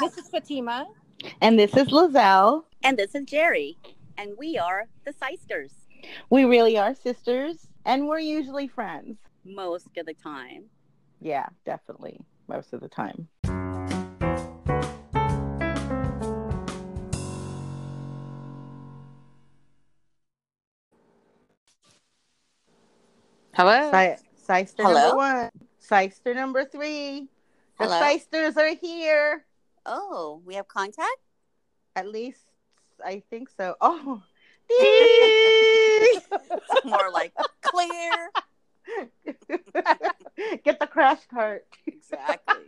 This is Fatima. And this is Lazelle. And this is Geri. And we are the Systers. We really are sisters. And we're usually friends. Most of the time. Yeah, definitely. Most of the time. Hello. Sister Hello? Number one. Sister number three. The Hello? Sisters are here. Oh, we have contact? At least I think so. Oh. It's more like clear. Get the crash cart. Exactly.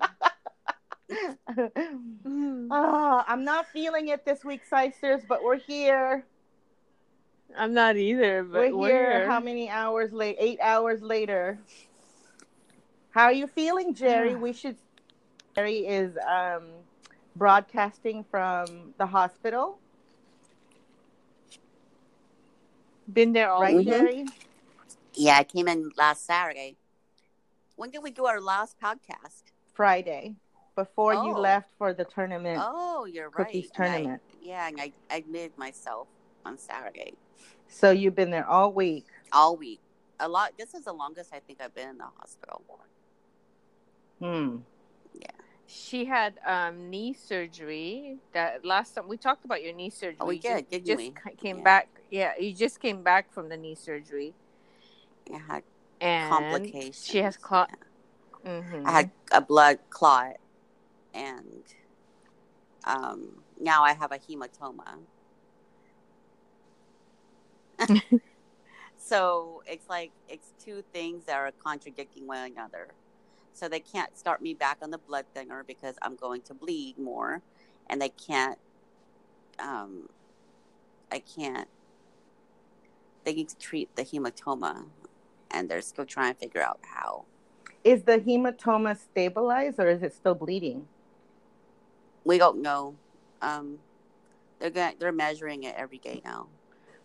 Oh, I'm not feeling it this week, Sisters, but we're here. I'm not either, but we're here. How many hours late? 8 hours later. How are you feeling, Geri? Yeah. Geri is broadcasting from the hospital. Been there all right, Geri? Yeah, I came in last Saturday. When did we do our last podcast? Friday, before you left for the tournament. Oh, you're right. Cookies tournament. And I admitted myself on Saturday. So you've been there all week? All week. A lot. This is the longest I think I've been in the hospital. Hmm. Yeah. She had knee surgery. That last time we talked about your knee surgery. Oh, we did, didn't we? Just came back. Yeah, you just came back from the knee surgery. I had complications. She has clot. Yeah. Mm-hmm. I had a blood clot, and now I have a hematoma. So it's like it's two things that are contradicting one another. So they can't start me back on the blood thinner because I'm going to bleed more, and they can't. I can't. They need to treat the hematoma, and they're still trying to figure out how. Is the hematoma stabilized, or is it still bleeding? We don't know. They're measuring it every day now.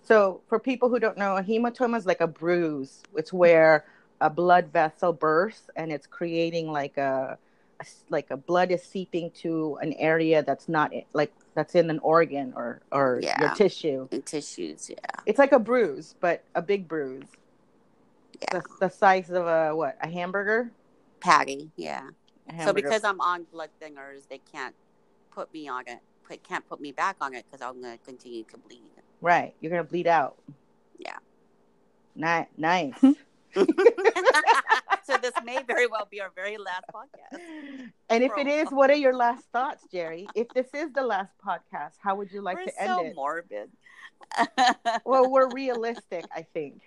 So for people who don't know, a hematoma is like a bruise. It's where a blood vessel bursts and it's creating like a blood is seeping to an area that's not like that's in an organ or your tissue. In tissues, yeah. It's like a bruise, but a big bruise. Yeah. The size of a hamburger? Patty, yeah. Hamburger. So because I'm on blood thinners, they can't put me on it. Can't put me back on it because I'm going to continue to bleed. Right. You're going to bleed out. Yeah. Nice. So this may very well be our very last podcast. And if it is, what are your last thoughts, Geri? If this is the last podcast, how would you like to end it? We're so morbid. Well, we're realistic, I think.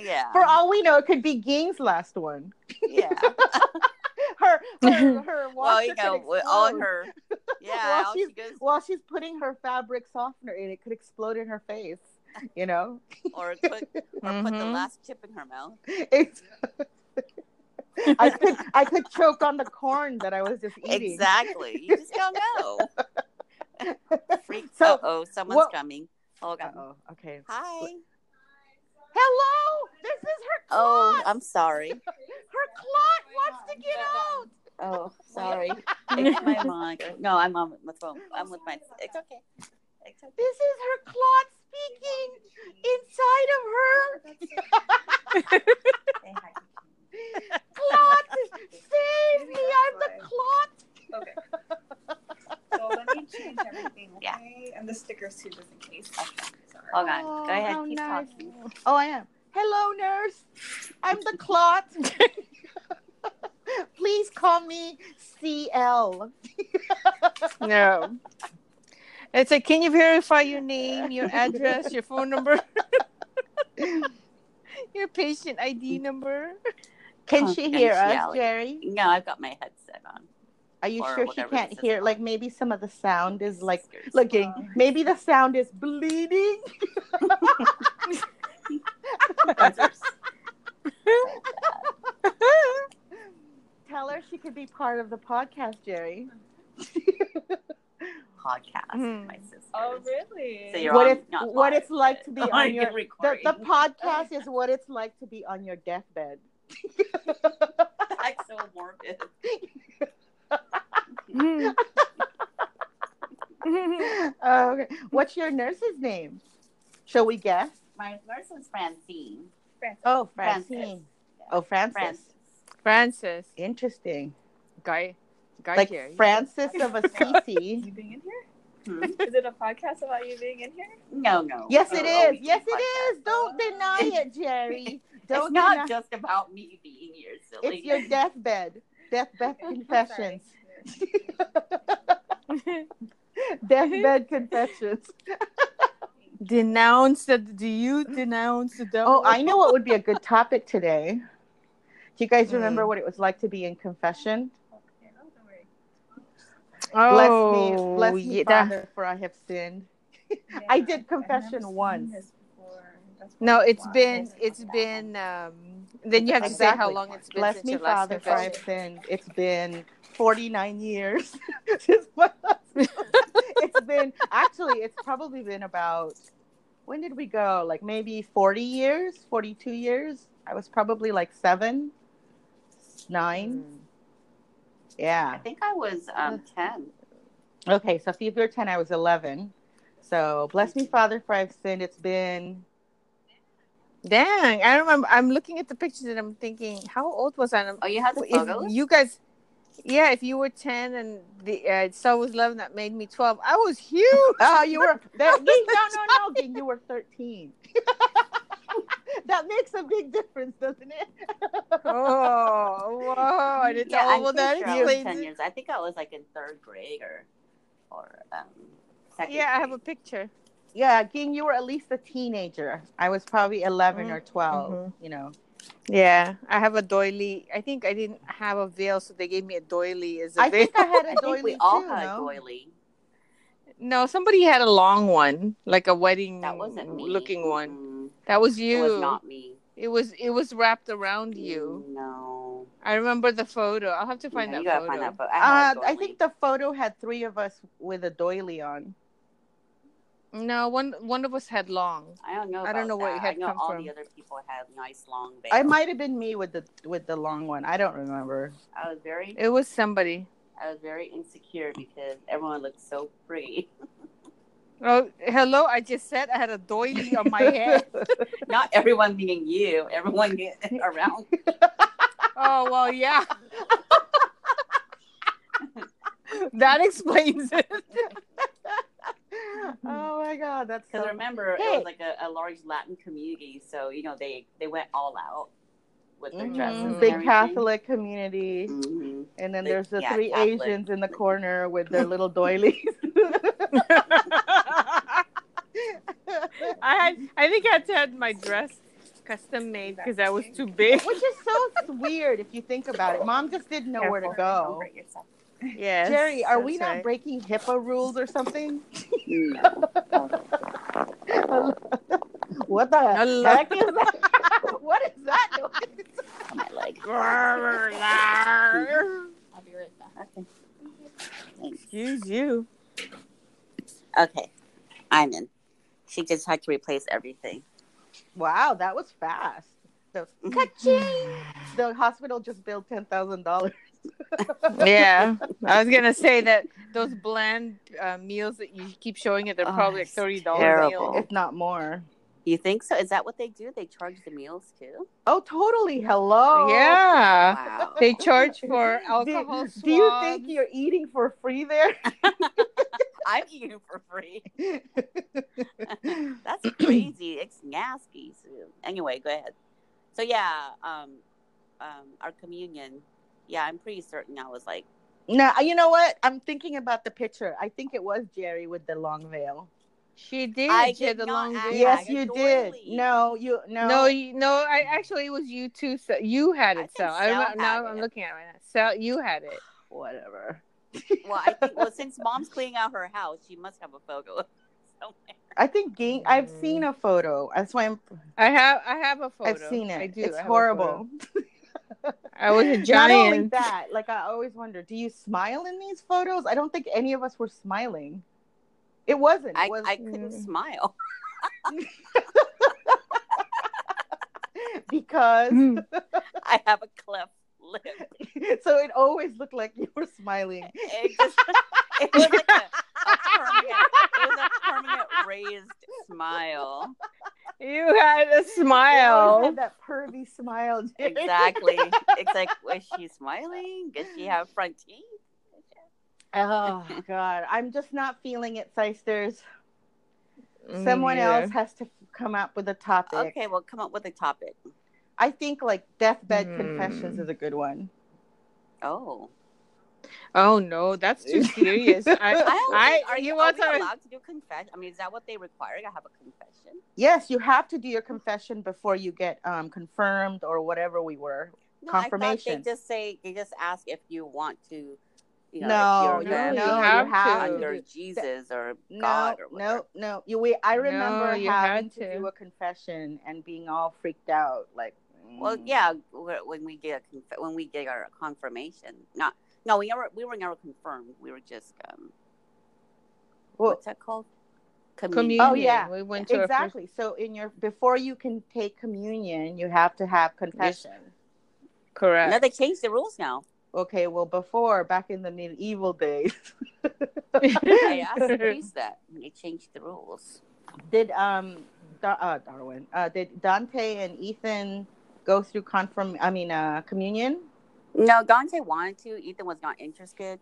Yeah. For all we know, it could be Ging's last one. Yeah. Her washer could explode. All her. Yeah. While she's putting her fabric softener in, it could explode in her face. You know, or put the last chip in her mouth. I could choke on the corn that I was just eating. Exactly. You just don't know. Freak. So, someone's coming. Hold on. Oh, okay. Hi. Hello. This is her clot. Oh, I'm sorry. Her clot wants to get out. Oh, sorry. It's my mom. No, I'm on my phone. I'm with my. It's okay. It's okay. This is her clot speaking inside of her. Clot, save me! I'm the clot. Okay. So let me change everything. Okay? Yeah. And the stickers too, just in case. Okay. Sorry. Hold on. Go ahead. Keep talking. Oh, I am. Hello, nurse. I'm the clot. Please call me CL. No. It's like, can you verify your name, your address, your phone number, your patient ID number? Can she hear us, Geri? No, I've got my headset on. Are you sure she can't hear? Like, maybe some of the sound is like looking. Maybe the sound is bleeding. Tell her she could be part of the podcast, Geri. Podcast with my sister. Oh, really? So you're what it's like to be on your the podcast is what it's like to be on your deathbed. That's so morbid. Oh, okay. What's your nurse's name? Shall we guess? My nurse is Francine. Oh, Francine. Oh, Francis. Interesting. Guy like here. Francis of Assisi. You being in here? Is it a podcast about you being in here? No. Yes, it is. Yes, it podcast. Is. Don't deny it, Jerry. Don't. It's not just about me being here, silly. It's your deathbed. Deathbed confessions. Deathbed confessions. Denounce that. Do you denounce the devil? Oh, I know what would be a good topic today. Do you guys remember what it was like to be in confession? Oh, bless me, Father, for I have sinned. Yeah, I did confession once. No, it's been. Then you have to say how long it's been. Bless since me, your last Father, confession. For I have sinned. It's been 49 years since my last. It's been actually. It's probably been about. When did we go? Like maybe 40 years, 42 years. I was probably like 9. Yeah. I think I was 10. Okay, so if you were 10, I was 11. So, bless me, Father, for I've sinned. It's been... Dang, I remember. I'm looking at the pictures and I'm thinking, how old was I? Oh, you had the photos? You guys... Yeah, if you were 10 and the so was 11, that made me 12. I was huge. Oh, you were... No, you were 13. That makes a big difference, doesn't it? Oh, wow. I didn't know all that. Sure I was 10 years. I think I was like in third grade or second grade. I have a picture. Yeah, Ging, you were at least a teenager. I was probably 11 or 12, you know. Yeah, I have a doily. I think I didn't have a veil, so they gave me a doily as a veil. I think I had a doily. We all had a doily. No, somebody had a long one, like a wedding looking one. That was you. It was not me. It was wrapped around you. No. I remember the photo. I'll have to find that photo. Find that photo. I think the photo had three of us with a doily on. No, one of us had long. I don't know. I don't know where it had come from. All the other people had nice long veils. It might have been me with the long one. I don't remember. It was somebody. I was very insecure because everyone looked so pretty. Oh, hello! I just said I had a doily on my head. Not everyone being you, everyone getting around. Oh well, yeah. That explains it. Oh my God, that's because remember it was like a large Latin community, so you know they went all out with their dresses. Big and Catholic community, and then there's the three Catholic. Asians in the corner with their little doilies. I think I had my dress custom made because I was too big, which is so weird if you think about it. Mom just didn't know where to go. Yes, Jerry, are we not breaking HIPAA rules or something? No. What the heck is that? What is that noise? On my leg. I'll be right back. Okay. Excuse you. Okay, I'm in. She just had to replace everything. Wow, that was fast. So, the hospital just billed $10,000. Yeah, I was gonna say that those bland meals that you keep showing it—they're probably like $30 a meal, if not more. You think so? Is that what they do? They charge the meals too? Oh, totally. Hello. Yeah. Wow. They charge for alcohol. Do you think you're eating for free there? I'm eating for free. That's crazy. It's nasty. So anyway, go ahead. So yeah, our communion. Yeah, I'm pretty certain I was like. No, you know what? I'm thinking about the picture. I think it was Jerry with the long veil. She did. I did. Yes, you did. No. I actually it was you too. So you had it. I'm looking at it right now. So you had it. Whatever. Well, I think. Well, since Mom's cleaning out her house, she must have a photo somewhere. I think I've seen a photo. That's why I'm. I have a photo. I've seen it. I do. It's horrible. I was a giant. Not only that, like I always wonder, do you smile in these photos? I don't think any of us were smiling. It wasn't. I couldn't smile. Because I have a cleft lip. So it always looked like you were smiling. It was like a permanent smile. You had a smile. Had that pervy smile. Jerry. Exactly. It's like, was she smiling? Does she have front teeth? Oh, God. I'm just not feeling it, Systers. Someone else has to come up with a topic. Okay, well, come up with a topic. I think, like, deathbed confessions is a good one. Oh. Oh, no, that's too serious. Are you allowed to do confession? I mean, is that what they require? To have a confession? Yes, you have to do your confession before you get confirmed or whatever we were. No, confirmation. I thought they just ask if you want to. You know, no, you have to. Jesus or God or whatever. I remember having to do a confession and being all freaked out. Like, well, yeah, when we get our confirmation, we were never confirmed. We were just what's that called? Communion. Oh yeah, we went to exactly. So before you can take communion, you have to have confession. Yes. Correct. Now they changed the rules now. Okay, well, back in the medieval days, I asked the priest that they changed the rules. Did did Dante and Ethan go through communion? No, Dante wanted to. Ethan was not interested.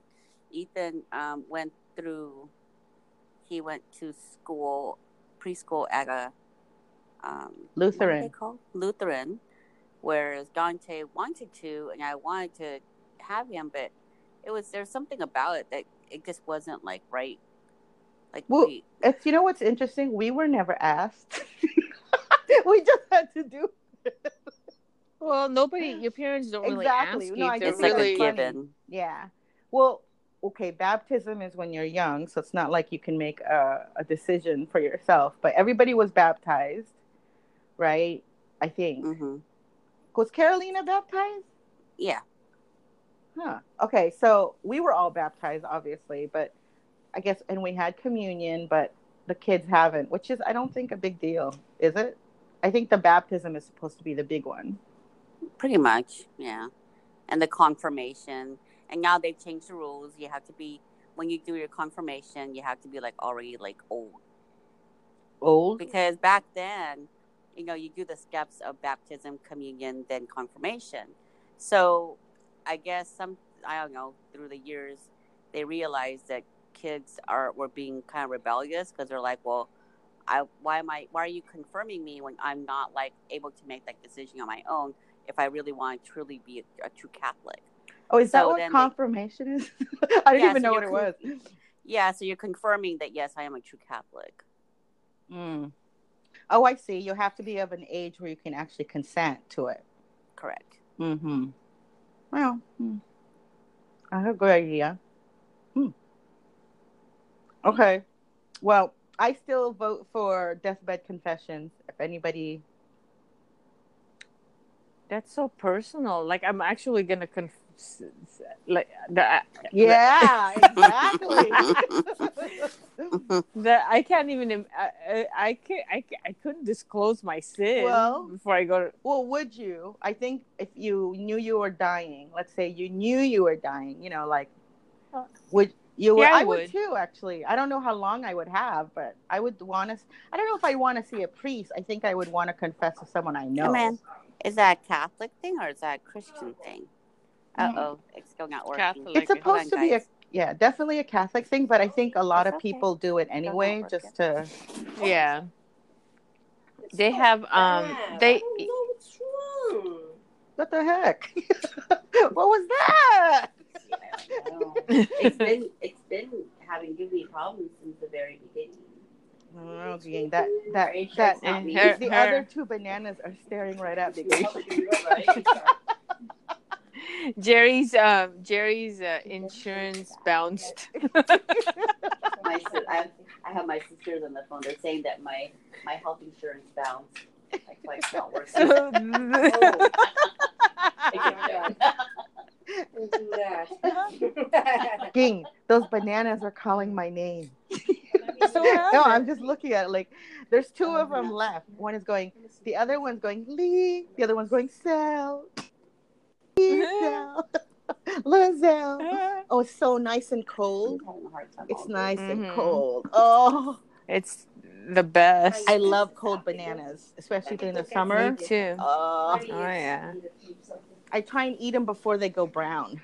Ethan went to preschool at a Lutheran, whereas Dante wanted to, and I wanted to have him, but there's something about it that it just wasn't like right. Like, well, you know what's interesting? We were never asked. We just had to do it. Well, your parents don't really ask you. No, it's really like a given. Yeah. Well, okay, baptism is when you're young, so it's not like you can make a decision for yourself, but everybody was baptized, right? I think. Mm-hmm. Was Carolina baptized? Yeah. Huh. Okay, so we were all baptized, obviously, but I guess, and we had communion, but the kids haven't, which is, I don't think, a big deal, is it? I think the baptism is supposed to be the big one. Pretty much, yeah. And the confirmation. And now they've changed the rules. You have to be, when you do your confirmation, you have to be, like, already, like, old. Old? Because back then, you know, you do the steps of baptism, communion, then confirmation. So I guess through the years, they realized that kids were being kind of rebellious because they're like, well, why are you confirming me when I'm not like able to make that decision on my own if I really want to truly be a true Catholic? Oh, is that what confirmation is? I didn't even know what it was. Yeah, so you're confirming that, yes, I am a true Catholic. Mm. Oh, I see. You have to be of an age where you can actually consent to it. Correct. Mm-hmm. Well, that's a good idea. Okay. Well, I still vote for deathbed confessions. If anybody... That's so personal. Like, I'm actually going to confess. Like, yeah, exactly. I can't even... I couldn't disclose my sin before I go to... Well, would you? I think if you knew you were dying, let's say you knew you were dying, you know, like... Would... I would too, actually. I don't know how long I would have, but I would want to. I don't know if I want to see a priest. I think I would want to confess to someone I know. Man, is that a Catholic thing or is that a Christian thing? Uh-oh, it's still not working. Catholic. It's supposed to be definitely a Catholic thing, but I think a lot of people do it anyway, just to. Yeah. They have I don't know what's wrong. What the heck? What was that? It's been giving me problems since the very beginning. Oh, gee, the other two bananas are staring right at me. Jerry's insurance bounced. I have my sisters on the phone. They're saying that my health insurance bounced. Like it's not working. Ding! Those bananas are calling my name. No, I'm just looking at it. Like, there's two of them left. One is going. The other one's going. Lee. The other one's going. Sell. Lazelle. Oh, it's so nice and cold. It's nice and cold. Oh, it's the best. I love cold bananas, especially during the summer. Me too. Oh yeah. I try and eat them before they go brown.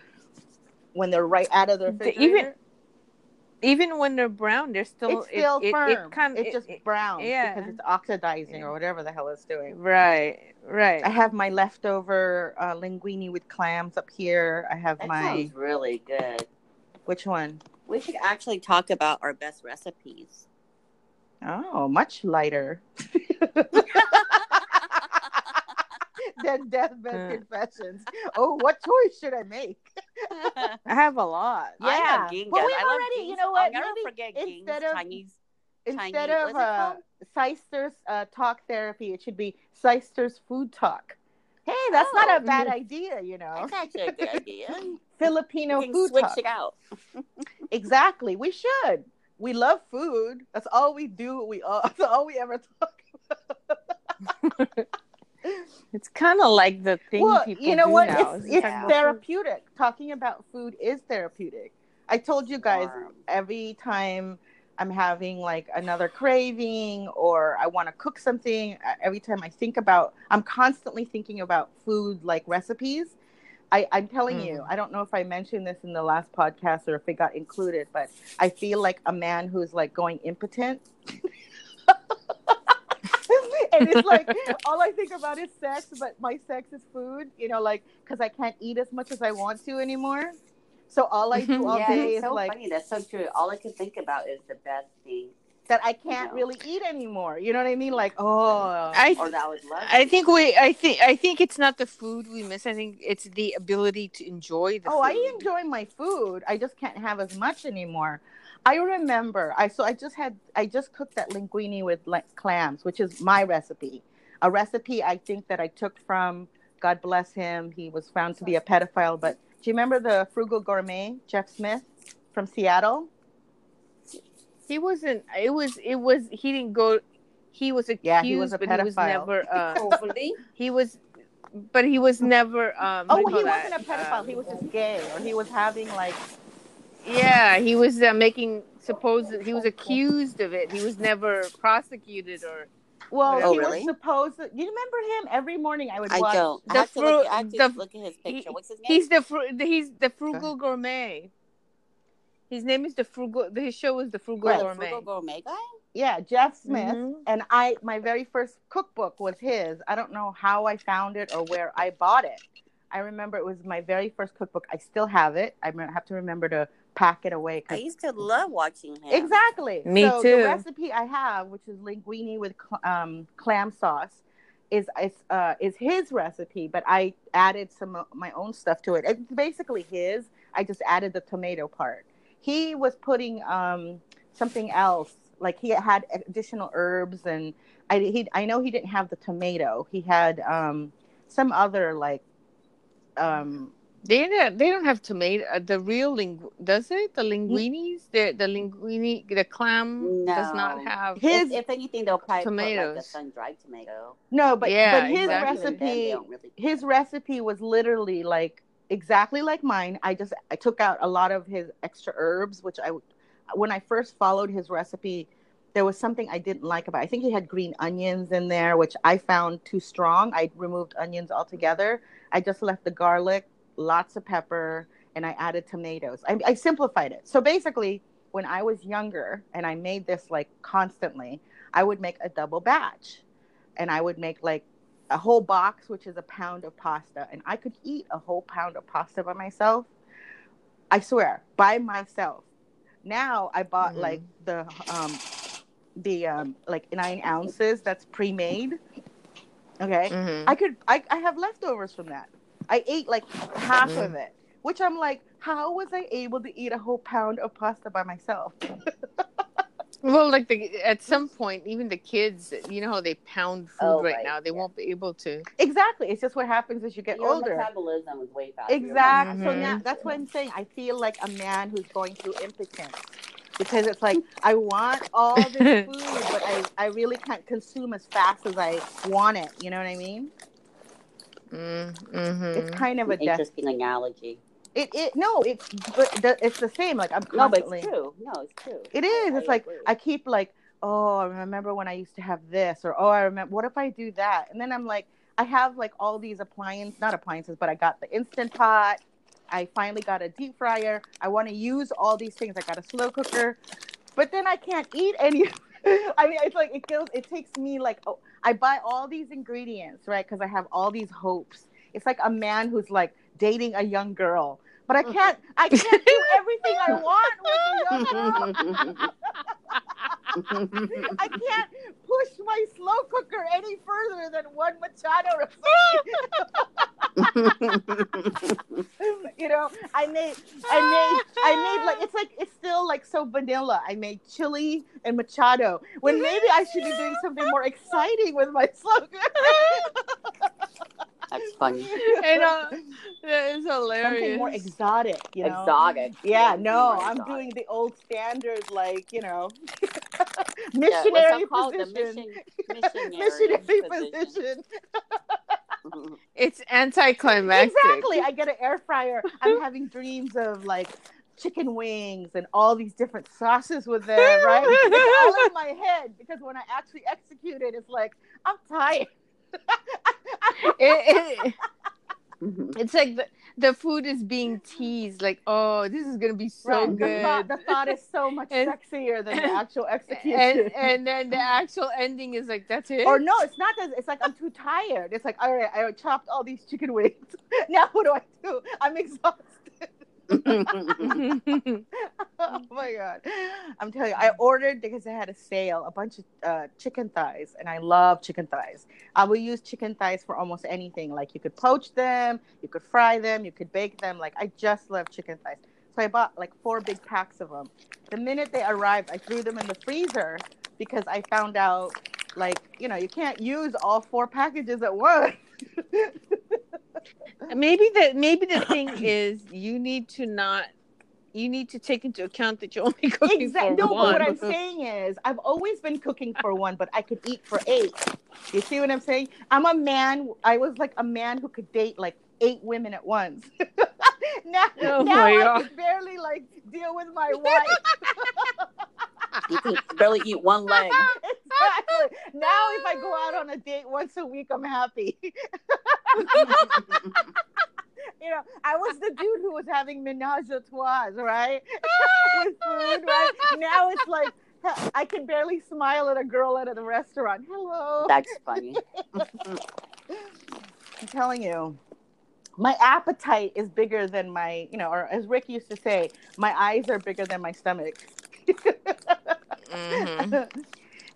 When they're right out of the refrigerator. Even when they're brown, they're still... It's still firm. It's just brown because it's oxidizing or whatever the hell it's doing. Right. I have my leftover linguine with clams up here. I have that sounds really good. Which one? We should actually talk about our best recipes. Oh, much lighter. Than deathbed confessions. Oh, what choice should I make? I have a lot. Yeah. Well, we've already, you know what? Instead of Systers talk therapy, it should be Systers food talk. Hey, that's not a bad idea, you know. That's actually a good idea. Filipino food switch talk. Switch it out. Exactly. We should. We love food. That's all we do. That's all we ever talk about. It's kind of like the thing people do. You know what? It's therapeutic. Talking about food is therapeutic. I told you guys every time I'm having like another craving or I want to cook something, every time I'm constantly thinking about food like recipes. I'm telling you, I don't know if I mentioned this in the last podcast or if it got included, but I feel like a man who's like going impotent. And it's like, all I think about is sex, but my sex is food, you know, like, because I can't eat as much as I want to anymore. So all I do all day is so like... funny. That's so true. All I can think about is the best thing. That I can't really eat anymore. You know what I mean? Like, I think it's not the food we miss. I think it's the ability to enjoy the food. Oh, I enjoy my food. I just can't have as much anymore. I remember. I just cooked that linguine with clams, which is my recipe. A recipe I think that I took from, God bless him, he was found to be a pedophile. But do you remember the Frugal Gourmet, Jeff Smith from Seattle? He wasn't. It was. He didn't go. He was accused. Yeah, he was a pedophile. But he was never. But he was never. He wasn't a pedophile. He was just gay, or he was having like. Yeah, he was he was accused of it. He was never prosecuted or. Well, he was supposed to. You remember him? Every morning I would watch. I don't. I have to look at his picture. What's his name? He's the Frugal Gourmet. His name is the Frugal. His show is the Frugal Gourmet. The Frugal Gourmet guy? Yeah, Jeff Smith. Mm-hmm. And my very first cookbook was his. I don't know how I found it or where I bought it. I remember it was my very first cookbook. I still have it. I have to remember to pack it away. I used to love watching him. Exactly. Me too. The recipe I have, which is linguine with clam sauce, is his recipe, but I added some of my own stuff to it. It's basically his. I just added the tomato part. He was putting something else, like he had additional herbs, and I know he didn't have the tomato. He had some other like. They don't have tomato. The real does it? The linguinis, the clam does not have. His, if anything, they'll probably put like a sun-dried tomato. No, but his recipe, was literally like. Exactly like mine. I took out a lot of his extra herbs, which when I first followed his recipe, there was something I didn't like about it. I think he had green onions in there, which I found too strong. I removed onions altogether. I just left the garlic, lots of pepper, and I added tomatoes. I simplified it. So basically, when I was younger and I made this like constantly, I would make a double batch, and I would make like a whole box, which is a pound of pasta, and I could eat a whole pound of pasta by myself. I swear, by myself. Now I bought like the like 9 ounces that's pre-made. Okay, mm-hmm. I have leftovers from that. I ate like half of it, which I'm like, how was I able to eat a whole pound of pasta by myself? Well, like at some point, even the kids, you know how they pound food now. They won't be able to. Exactly. It's just what happens as you get older. Your metabolism is way faster. Exactly. Mm-hmm. So now that's what I'm saying. I feel like a man who's going through impotence because it's like I want all this food, but I really can't consume as fast as I want it. You know what I mean? Mm-hmm. It's kind of interesting analogy. It's the same. Like I'm constantly. No, it's true. It is. It's like I keep like oh, I remember when I used to have this, or, oh, I remember, what if I do that? And then I'm like, I have like all these I got the Instant Pot. I finally got a deep fryer. I want to use all these things. I got a slow cooker, but then I can't eat any. I mean, it's like, it takes me like, oh, I buy all these ingredients, right? Because I have all these hopes. It's like a man who's like dating a young girl, but I can't do everything I want with a young girl. I can't push my slow cooker any further than one machado recipe. You know, I made like, it's still like so vanilla. I made chili and machado when maybe I should be doing something more exciting with my slow cooker. That's funny. And that is hilarious. Something more exotic, you know. Exotic. Yeah, no, I'm doing the old standard, like, you missionary position. Missionary position. It's anticlimactic. Exactly. I get an air fryer. I'm having dreams of like chicken wings and all these different sauces with them, right? It's all in my head, because when I actually execute it, it's like I'm tired. It's like the food is being teased, like, oh, this is gonna be so right. good. The thought is so much sexier than the actual execution, and then the actual ending is like, that's it. Or no, it's not that. It's like, I'm too tired. It's like, all right, I chopped all these chicken wings. Now what do? I'm exhausted. Oh my god, I'm telling you, I ordered, because I had a sale, a bunch of chicken thighs, and I love chicken thighs. I will use chicken thighs for almost anything. Like, you could poach them, you could fry them, you could bake them. Like, I just love chicken thighs. So I bought like 4 big packs of them. The minute they arrived, I threw them in the freezer, because I found out, like, you know, you can't use all 4 packages at once. Maybe the thing is, you need to take into account that you're only cooking for one. No, but what I'm saying is, I've always been cooking for 1, but I could eat for 8. You see what I'm saying? I'm a man. I was like a man who could date like 8 women at once. now I can barely like deal with my wife. You can barely eat one leg. Exactly. Now if I go out on a date once a week, I'm happy. You know, I was the dude who was having ménage à trois, right? With food, right? Now it's like, I can barely smile at a girl at a restaurant. Hello. That's funny. I'm telling you. My appetite is bigger than my, you know, or as Rick used to say, my eyes are bigger than my stomach. Mm-hmm.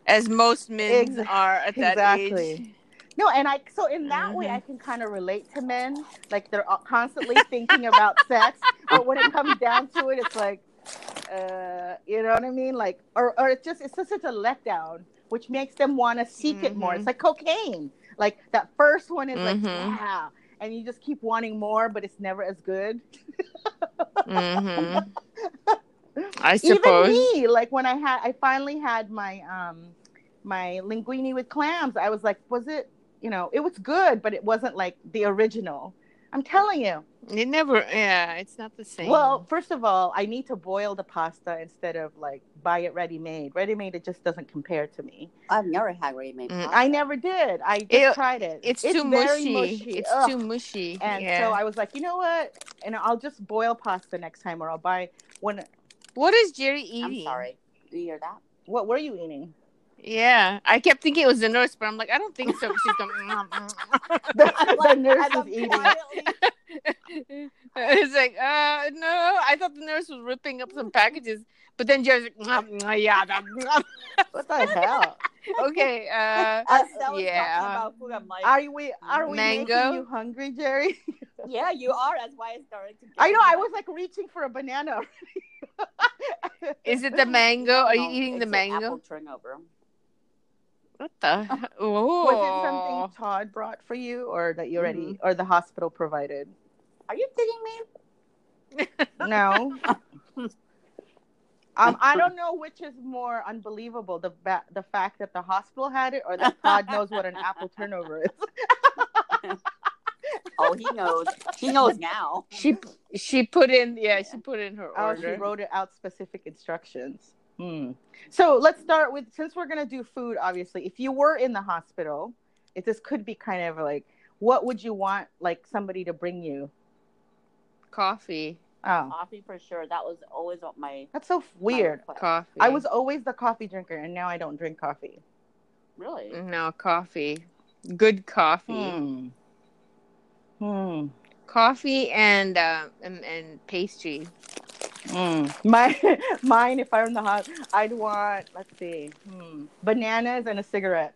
As most men are at that age. No, and so in that way, I can kind of relate to men. Like, they're constantly thinking about sex, but when it comes down to it, it's like, you know what I mean? Like, or it's just such a letdown, which makes them want to seek it more. It's like cocaine. Like, that first one is like, yeah. And you just keep wanting more, but it's never as good. I suppose. Even me, like when I finally had my my linguine with clams, I was like, was it? You know, it was good, but it wasn't like the original. I'm telling you, it never. Yeah, it's not the same. Well, first of all, I need to boil the pasta instead of like buy it ready-made. Ready-made, it just doesn't compare to me. I've never had ready-made pasta. I never did. I just tried it. It's too mushy. It's too mushy. And so I was like, you know what? And I'll just boil pasta next time, or I'll buy one. What is Geri eating? I'm sorry. Do you hear that? What were you eating? Yeah. I kept thinking it was the nurse, but I'm like, I don't think so. She's going, the nurse is eating. It's like, no, I thought the nurse was ripping up some packages, but then Jerry's like, what the hell? Okay, talking about like, are we making you hungry, Geri? Yeah, you are. That's why I started to. I know. I was like reaching for a banana. Is it the mango? Are you eating the mango? Apple turnover. What the? Was it something Todd brought for you, or that you already, or the hospital provided? Are you kidding me? No. I don't know which is more unbelievable: the fact that the hospital had it, or that Todd knows what an apple turnover is. Oh, he knows. He knows now. She put in her order. Oh, she wrote it out, specific instructions. So let's start with, since we're going to do food, obviously, if you were in the hospital, if this could be kind of like, what would you want like somebody to bring you? Coffee. Oh. Coffee for sure. That was always what my... That's so weird. Coffee. I was always the coffee drinker, and now I don't drink coffee. Really? No, coffee. Good coffee. Coffee and pastry. Mine, if I were in the house, I'd want, let's see, bananas and a cigarette.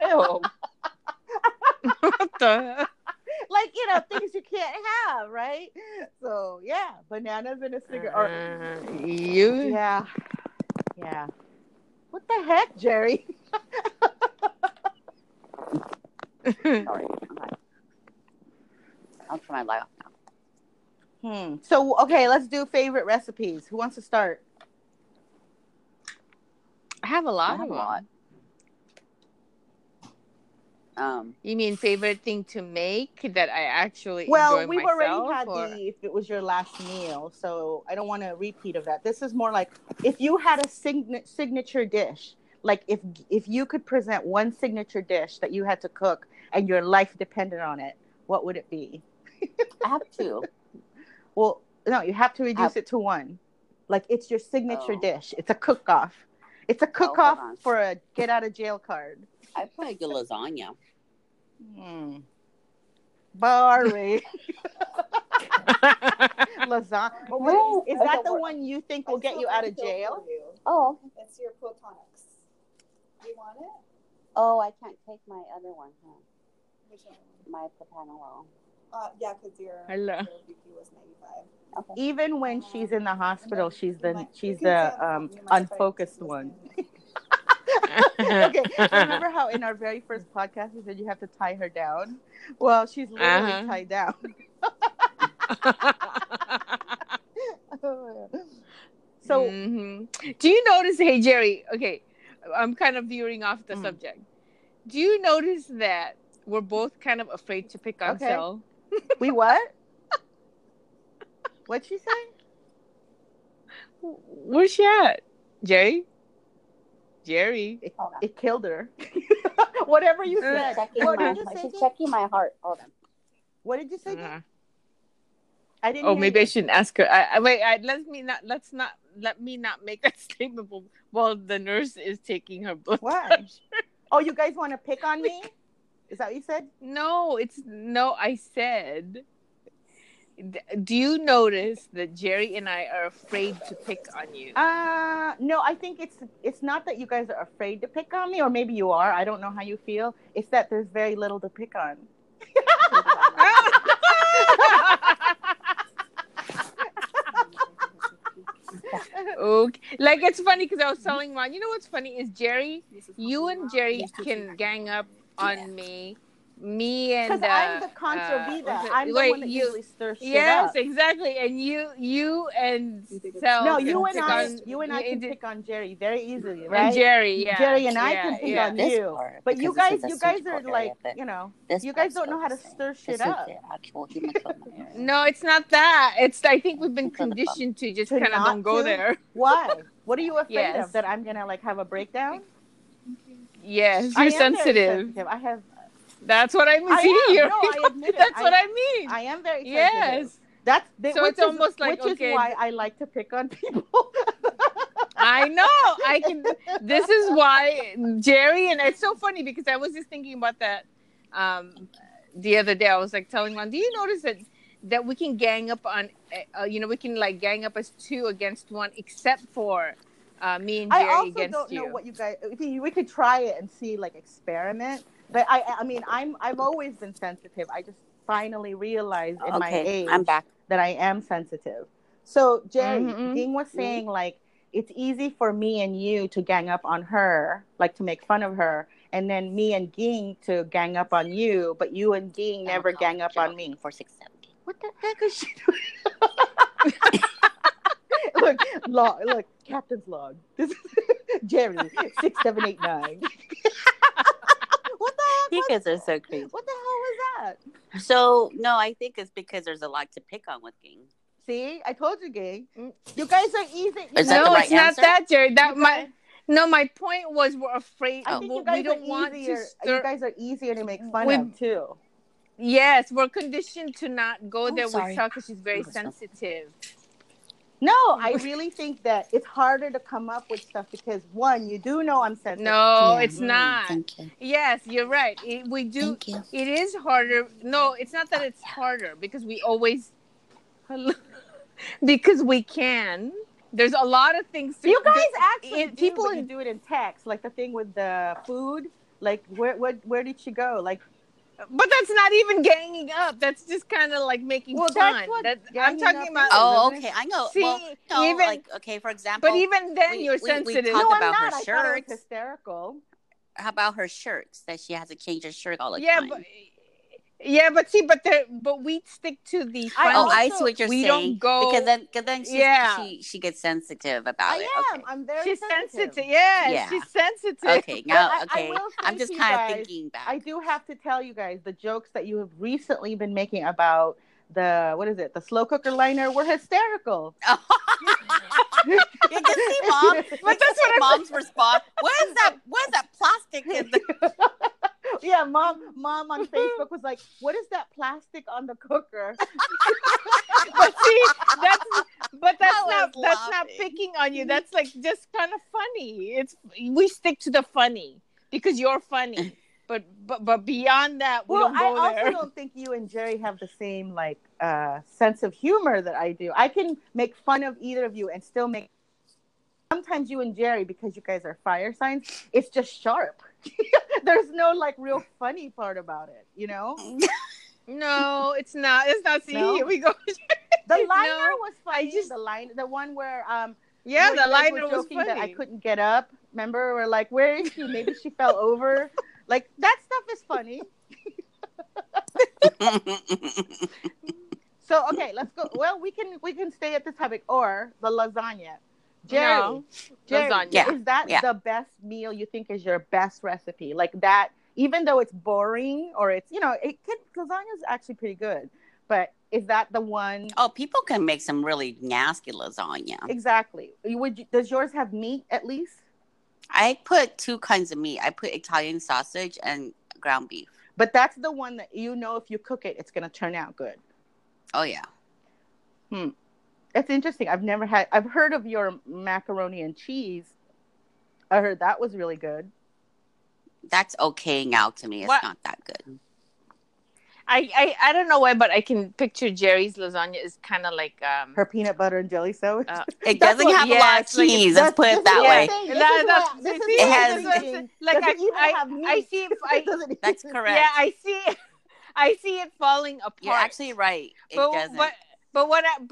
Ew. What the heck? Like, you know, things you can't have, right? So, yeah, bananas and a cigarette. Yeah. Yeah. What the heck, Jerry? Sorry. I'll try my light off now. So, okay, let's do favorite recipes. Who wants to start? I have a lot. You mean favorite thing to make that I actually enjoy myself? Well, we've already had if it was your last meal, so I don't want a repeat of that. This is more like if you had a signature dish, like if you could present one signature dish that you had to cook and your life depended on it, what would it be? I have two. Well, no, you have to reduce it to one. Like it's your signature dish. It's a cook-off. It's a cook-off for a get-out-of-jail card. I'd probably get lasagna. Boring. Lasagna. Well, is that the one you think will get you out of jail? Oh. It's your platonics. You want it? Oh, I can't take my other one. Huh? Which one? My platonic. Yeah, because your BP was 95. Okay. Even when she's in the hospital, she's the unfocused one. Okay, remember how in our very first podcast we said you have to tie her down? Well, she's literally tied down. So, do you notice? Hey, Jerry. Okay, I'm kind of veering off the subject. Do you notice that we're both kind of afraid to pick on Sel? We what? What'd she say? Where's she at, Jerry? Jerry. It killed her. Whatever you said. She's checking my heart. Hold on. What did you say? I didn't. Oh, maybe I shouldn't ask her. Let me not make that statement while the nurse is taking her blood. Why? Oh, you guys want to pick on me? Is that what you said? No, I said, do you notice that Jerry and I are afraid to pick on you? No, I think it's not that you guys are afraid to pick on me, or maybe you are. I don't know how you feel. It's that there's very little to pick on. Okay. Like, it's funny because I was telling Ron, you know what's funny is Jerry, you and Jerry can gang up on me. Me and because I'm the contravida. I'm the one that usually stirs shit up. Yes, exactly. And you and Sel. No, you and I can pick on Jerry very easily, right? And Jerry, yeah. Jerry and I can pick on you. But you guys are like, you know, you guys don't know how to stir shit up. No, it's not that. It's I think we've been conditioned to just kind of don't go there. Why? What are you afraid of? That I'm gonna like have a breakdown? Yes, you're sensitive. I have. That's what I mean. I admit it. That's what I mean. I am very sensitive. Yes. So it's almost like, which is why I like to pick on people. I know. This is why Jerry, and it's so funny because I was just thinking about that the other day. I was like telling Ron, do you notice that we can gang up on, we can like gang up as two against one except for me and Jerry against you. I also don't know what you guys, we could try it and see, like experiment. But I mean, I've always been sensitive. I just finally realized in my age that I am sensitive. So Jerry, Ding was saying like it's easy for me and you to gang up on her, like to make fun of her, and then me and Ging to gang up on you, but you and Ging never gang up on me. 4670. What the heck is she doing? Look, captain's log. This is Jerry 6789. What the heck? You guys are so crazy. What the hell was that? So no, I think it's because there's a lot to pick on with Ging. See, I told you, gang. You guys are easy. No, right it's answer? Not that, Jerry. That might. No, my point was we're afraid. I think you guys we don't want to. You guys are easier to make fun of too. Yes, we're conditioned to not go there with her because she's very sensitive. No, I really think that it's harder to come up with stuff because one, you do know I'm sensitive. No, it's not. Thank you. Yes, you're right. We do. Thank you. It is harder. No, it's not that it's harder because we always, because we can. There's a lot of things. To you guys actually do it in text, like the thing with the food. Like where did she go? Like. But that's not even ganging up. That's just kind of like making fun. That's what I'm talking about. Oh, okay. I know. See, well, no, even like okay, for example. But even then, you're sensitive. We talk about her shirts. I thought it was hysterical. How about her shirts? That she has to change her shirt all the time. But we stick to the. I see what you're saying. We don't go because then she gets sensitive about it. I am. Okay. I'm very. She's sensitive. Yeah, she's sensitive. Okay, now okay. I'm just kind of thinking back. I do have to tell you guys the jokes that you have recently been making about the slow cooker liner were hysterical. You can see mom. But that's what mom's response. Where's that plastic in the? Yeah, mom on Facebook was like, "What is that plastic on the cooker?" But see, that's not picking on you. That's like just kind of funny. We stick to the funny because you're funny. But beyond that, we don't go there. I also don't think you and Jerry have the same like sense of humor that I do. I can make fun of either of you and still make. Sometimes you and Jerry, because you guys are fire signs, it's just sharp. There's no like real funny part about it, you know? No, it's not. It's not. See, here we go. The liner was funny. The one where the liner was funny. That I couldn't get up. Remember, we're like, where is she? Maybe she fell over. Like that stuff is funny. So okay, let's go. Well, we can stay at this topic or the lasagna. Jerry, lasagna. Is that the best meal you think is your best recipe? Like that, even though it's boring or it's, lasagna is actually pretty good. But is that the one? Oh, people can make some really nasty lasagna. Exactly. Does yours have meat at least? I put two kinds of meat. I put Italian sausage and ground beef. But that's the one that if you cook it, it's going to turn out good. Oh, yeah. That's interesting. I've heard of your macaroni and cheese. I heard that was really good. That's okay now to me. It's not that good. I don't know why, but I can picture Jerry's lasagna is kind of like her peanut butter and jelly sandwich. It doesn't have a lot of cheese. Let's put it that way. It has like I see it. That's correct. Yeah, I see it falling apart. You're actually right. It doesn't. But what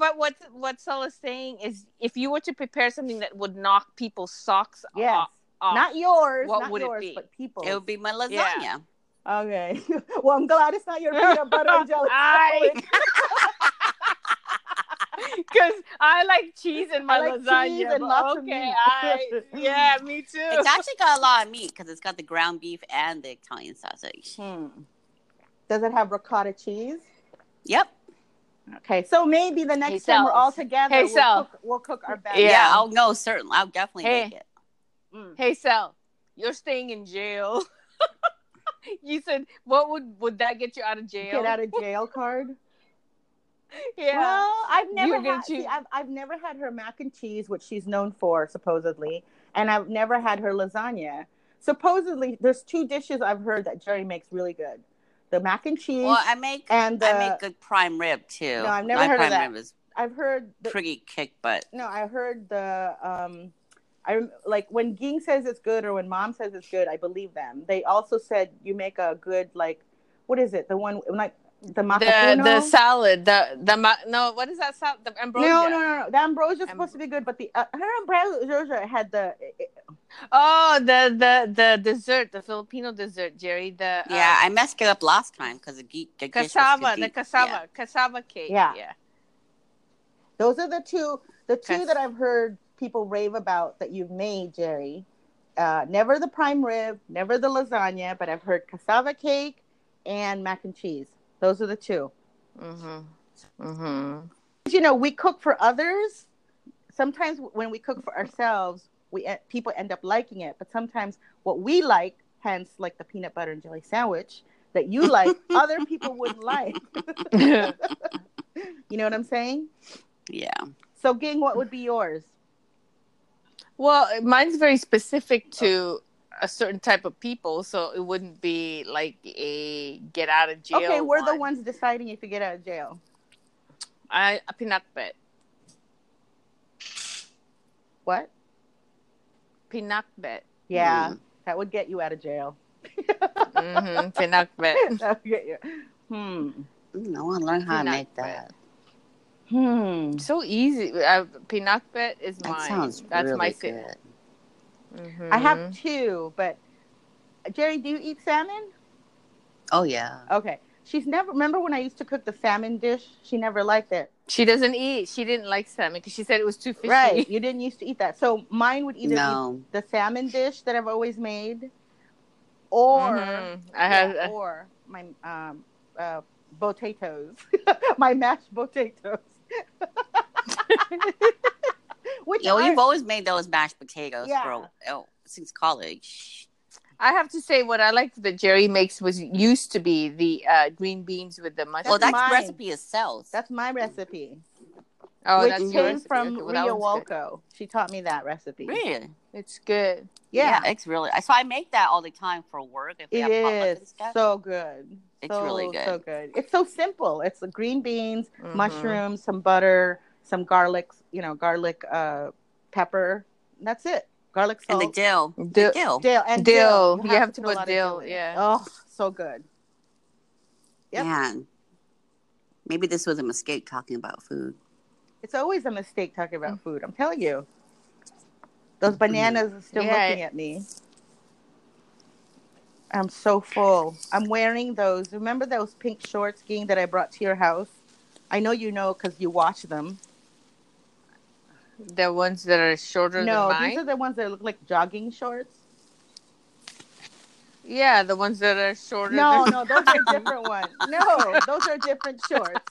Sela's saying is, if you were to prepare something that would knock people's socks off, not yours, what would it be? But people's. It would be my lasagna. Yeah. Okay. Well, I'm glad it's not your peanut butter and jelly. Because I like cheese in my lasagna. Cheese and lots of meat. Yeah, me too. It's actually got a lot of meat because it's got the ground beef and the Italian sausage. Does it have ricotta cheese? Yep. Okay, so maybe the next time we're all together, we'll cook our best. Yeah, certainly. I'll definitely make it. Hey, Sel, you're staying in jail. You said, what would that get you out of jail? Get out of jail card? Yeah. Well, I've never had her mac and cheese, which she's known for, supposedly, and I've never had her lasagna. Supposedly, there's two dishes I've heard that Jerry makes really good. The mac and cheese. Well, I make good prime rib too. No, I've never heard of that. Prime rib is pretty kick butt. No, I heard the like when Ging says it's good or when Mom says it's good, I believe them. They also said you make a good like what is it? The one like the macaroni. The salad. What is that salad? The ambrosia. No. The ambrosia is supposed to be good, but the her ambrosia had the. The dessert, the Filipino dessert, Jerry. I messed it up last time because the cassava cake. Yeah. Those are the two that I've heard people rave about that you've made, Jerry. Never the prime rib, never the lasagna, but I've heard cassava cake and mac and cheese. Those are the two. Mm-hmm. Because, you know, we cook for others. Sometimes when we cook for ourselves, people end up liking it. But sometimes what we like, hence like the peanut butter and jelly sandwich that you like, other people wouldn't like. You know what I'm saying? Yeah. So, Ging, what would be yours? Well, mine's very specific to a certain type of people, so it wouldn't be like a get out of jail. Okay, we're the ones deciding if you get out of jail. A peanut bread. What? Peanut bread. Yeah, that would get you out of jail. Peanut bread. That would get you. I want to learn how to make that. So easy. Peanut bread is mine. That sounds That's really my favorite. Mm-hmm. I have two, but Jerry, do you eat salmon? Oh yeah. Okay. She's never. Remember when I used to cook the salmon dish? She never liked it. She didn't like salmon because she said it was too fishy. Right. You didn't used to eat that. So mine would either be the salmon dish that I've always made, or or my potatoes, my mashed potatoes. We've always made those mashed potatoes since college. I have to say, what I liked that Jerry makes was used to be the green beans with the mustard. Well, that's recipe itself. That's my recipe. Oh, which that's came from Rio Walco. She taught me that recipe. Really? It's good. Yeah, it's really. So I make that all the time for work. It is so good. It's really good. So good. It's so simple. It's the green beans, mushrooms, some butter, some garlic, pepper. That's it. Garlic salt. And the dill. Dill. You have to put dill. Yeah. Oh, so good. Yep. Man. Maybe this was a mistake talking about food. It's always a mistake talking about food. I'm telling you. Those bananas are still looking at me. I'm so full. I'm wearing those. Remember those pink shorts, Ging, that I brought to your house? I know you know because you watch them. The ones that are shorter than mine? No, these are the ones that look like jogging shorts. Yeah, the ones that are shorter than mine. No, those are different ones. No, those are different shorts.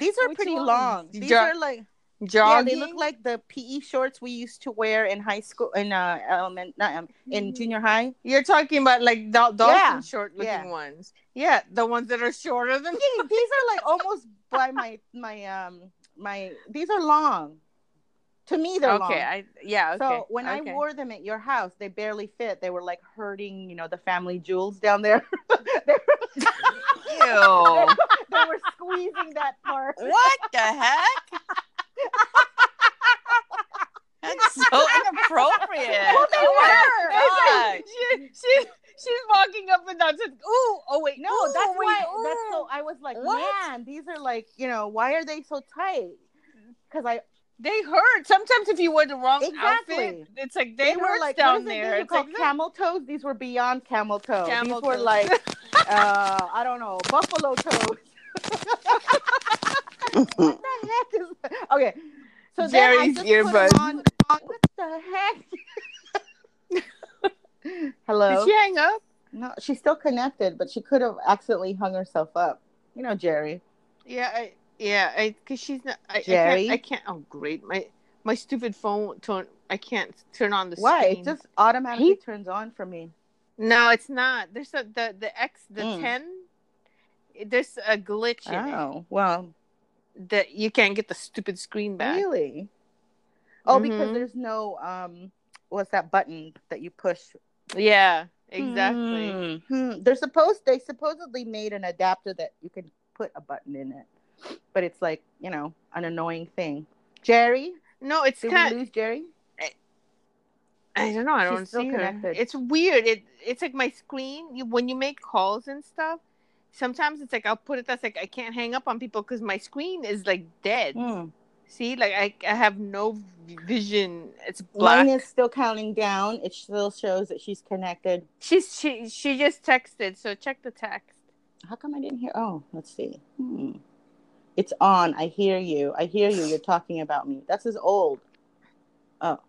These are pretty long. These are like jogging. Yeah, they look like the PE shorts we used to wear in high school, in junior high. You're talking about like dolphin short-looking ones. Yeah, the ones that are shorter than mine. These are like almost by my these are long. To me, they're long. So when I wore them at your house, they barely fit. They were like hurting, the family jewels down there. Ew. They were squeezing that part. What the heck? That's so inappropriate. Well, they were. She's walking up and down. That's so. I was like, man, these are like, why are they so tight? Because they hurt. Sometimes if you wear the wrong outfit, it's like they were like down there. It's called camel toes. These were beyond camel toes. These were like, I don't know, buffalo toes. What the heck is that? Okay. So Jerry's earbuds. What the heck? Hello. Did she hang up? No, she's still connected, but she could have accidentally hung herself up. You know, Jerry. Because she's not. Jerry. I can't. Oh, great! My stupid phone tone. I can't turn on the screen. Why? It just automatically turns on for me. No, it's not. There's the 10. There's a glitch in it. Oh well. That you can't get the stupid screen back. Really? Oh, because there's no what's that button that you push? Yeah, exactly. Mm-hmm. They supposedly made an adapter that you could put a button in it, but it's like an annoying thing. Jerry? No, it's Did we lose Jerry? I don't know. I don't see her. It's weird. It's like my screen when you make calls and stuff. Sometimes it's like I'll put it that's like I can't hang up on people because my screen is like dead. See, like I have no vision. It's black. Mine is still counting down. It still shows that she's connected. She just texted, so check the text. How come I didn't hear? Oh, let's see. It's on. I hear you. You're talking about me. That's as old. Oh.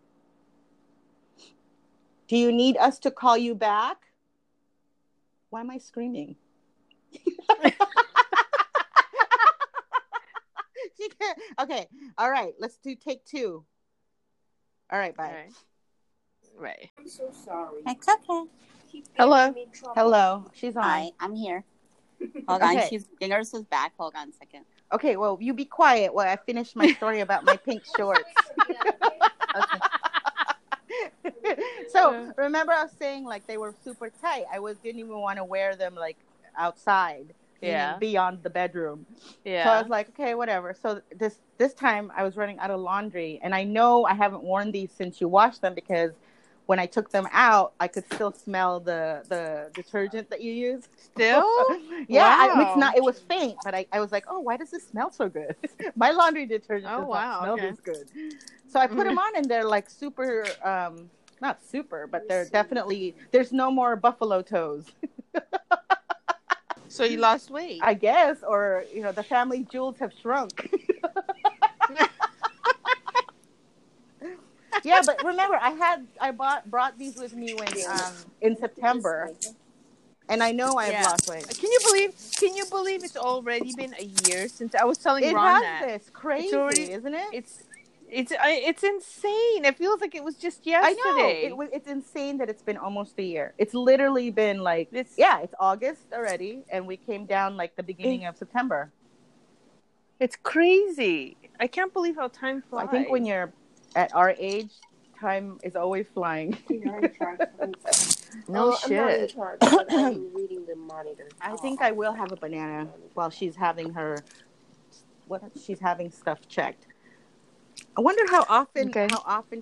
Do you need us to call you back? Why am I screaming? you can. Okay. All right. Let's do take two. All right. Bye. All right. Right. I'm so sorry. It's okay. Hello. Hello. She's on. Hi. I'm here. Hold on. She's fingers is back. Hold on a second. Okay. Well, you be quiet while I finish my story about my pink shorts. Okay. So remember I was saying like they were super tight. I didn't even want to wear them like outside. Yeah. Beyond the bedroom. Yeah. So I was like, okay, whatever. So this time I was running out of laundry, and I know I haven't worn these since you washed them, because when I took them out, I could still smell the detergent that you used. Still? Yeah. Wow. It was faint, but I was like, oh, why does this smell so good? My laundry detergent does not smell this good. So I put them on, and they're like super, not super, but they're definitely, there's no more buffalo toes. So you lost weight. I guess, or, you know, the family jewels have shrunk. Yeah, but remember, I brought these with me when in September, and I know I've lost weight. Can you believe it's already been a year since I was telling Ron that? It's crazy, isn't it? It's insane. It feels like it was just yesterday. I know. It's insane that it's been almost a year. It's literally been like it's August already, and we came down like the beginning of September. It's crazy. I can't believe how time flies. I think when you're at our age, time is always flying. No shit. I'm reading the monitor. I think I will have a banana while she's having stuff checked. I wonder how often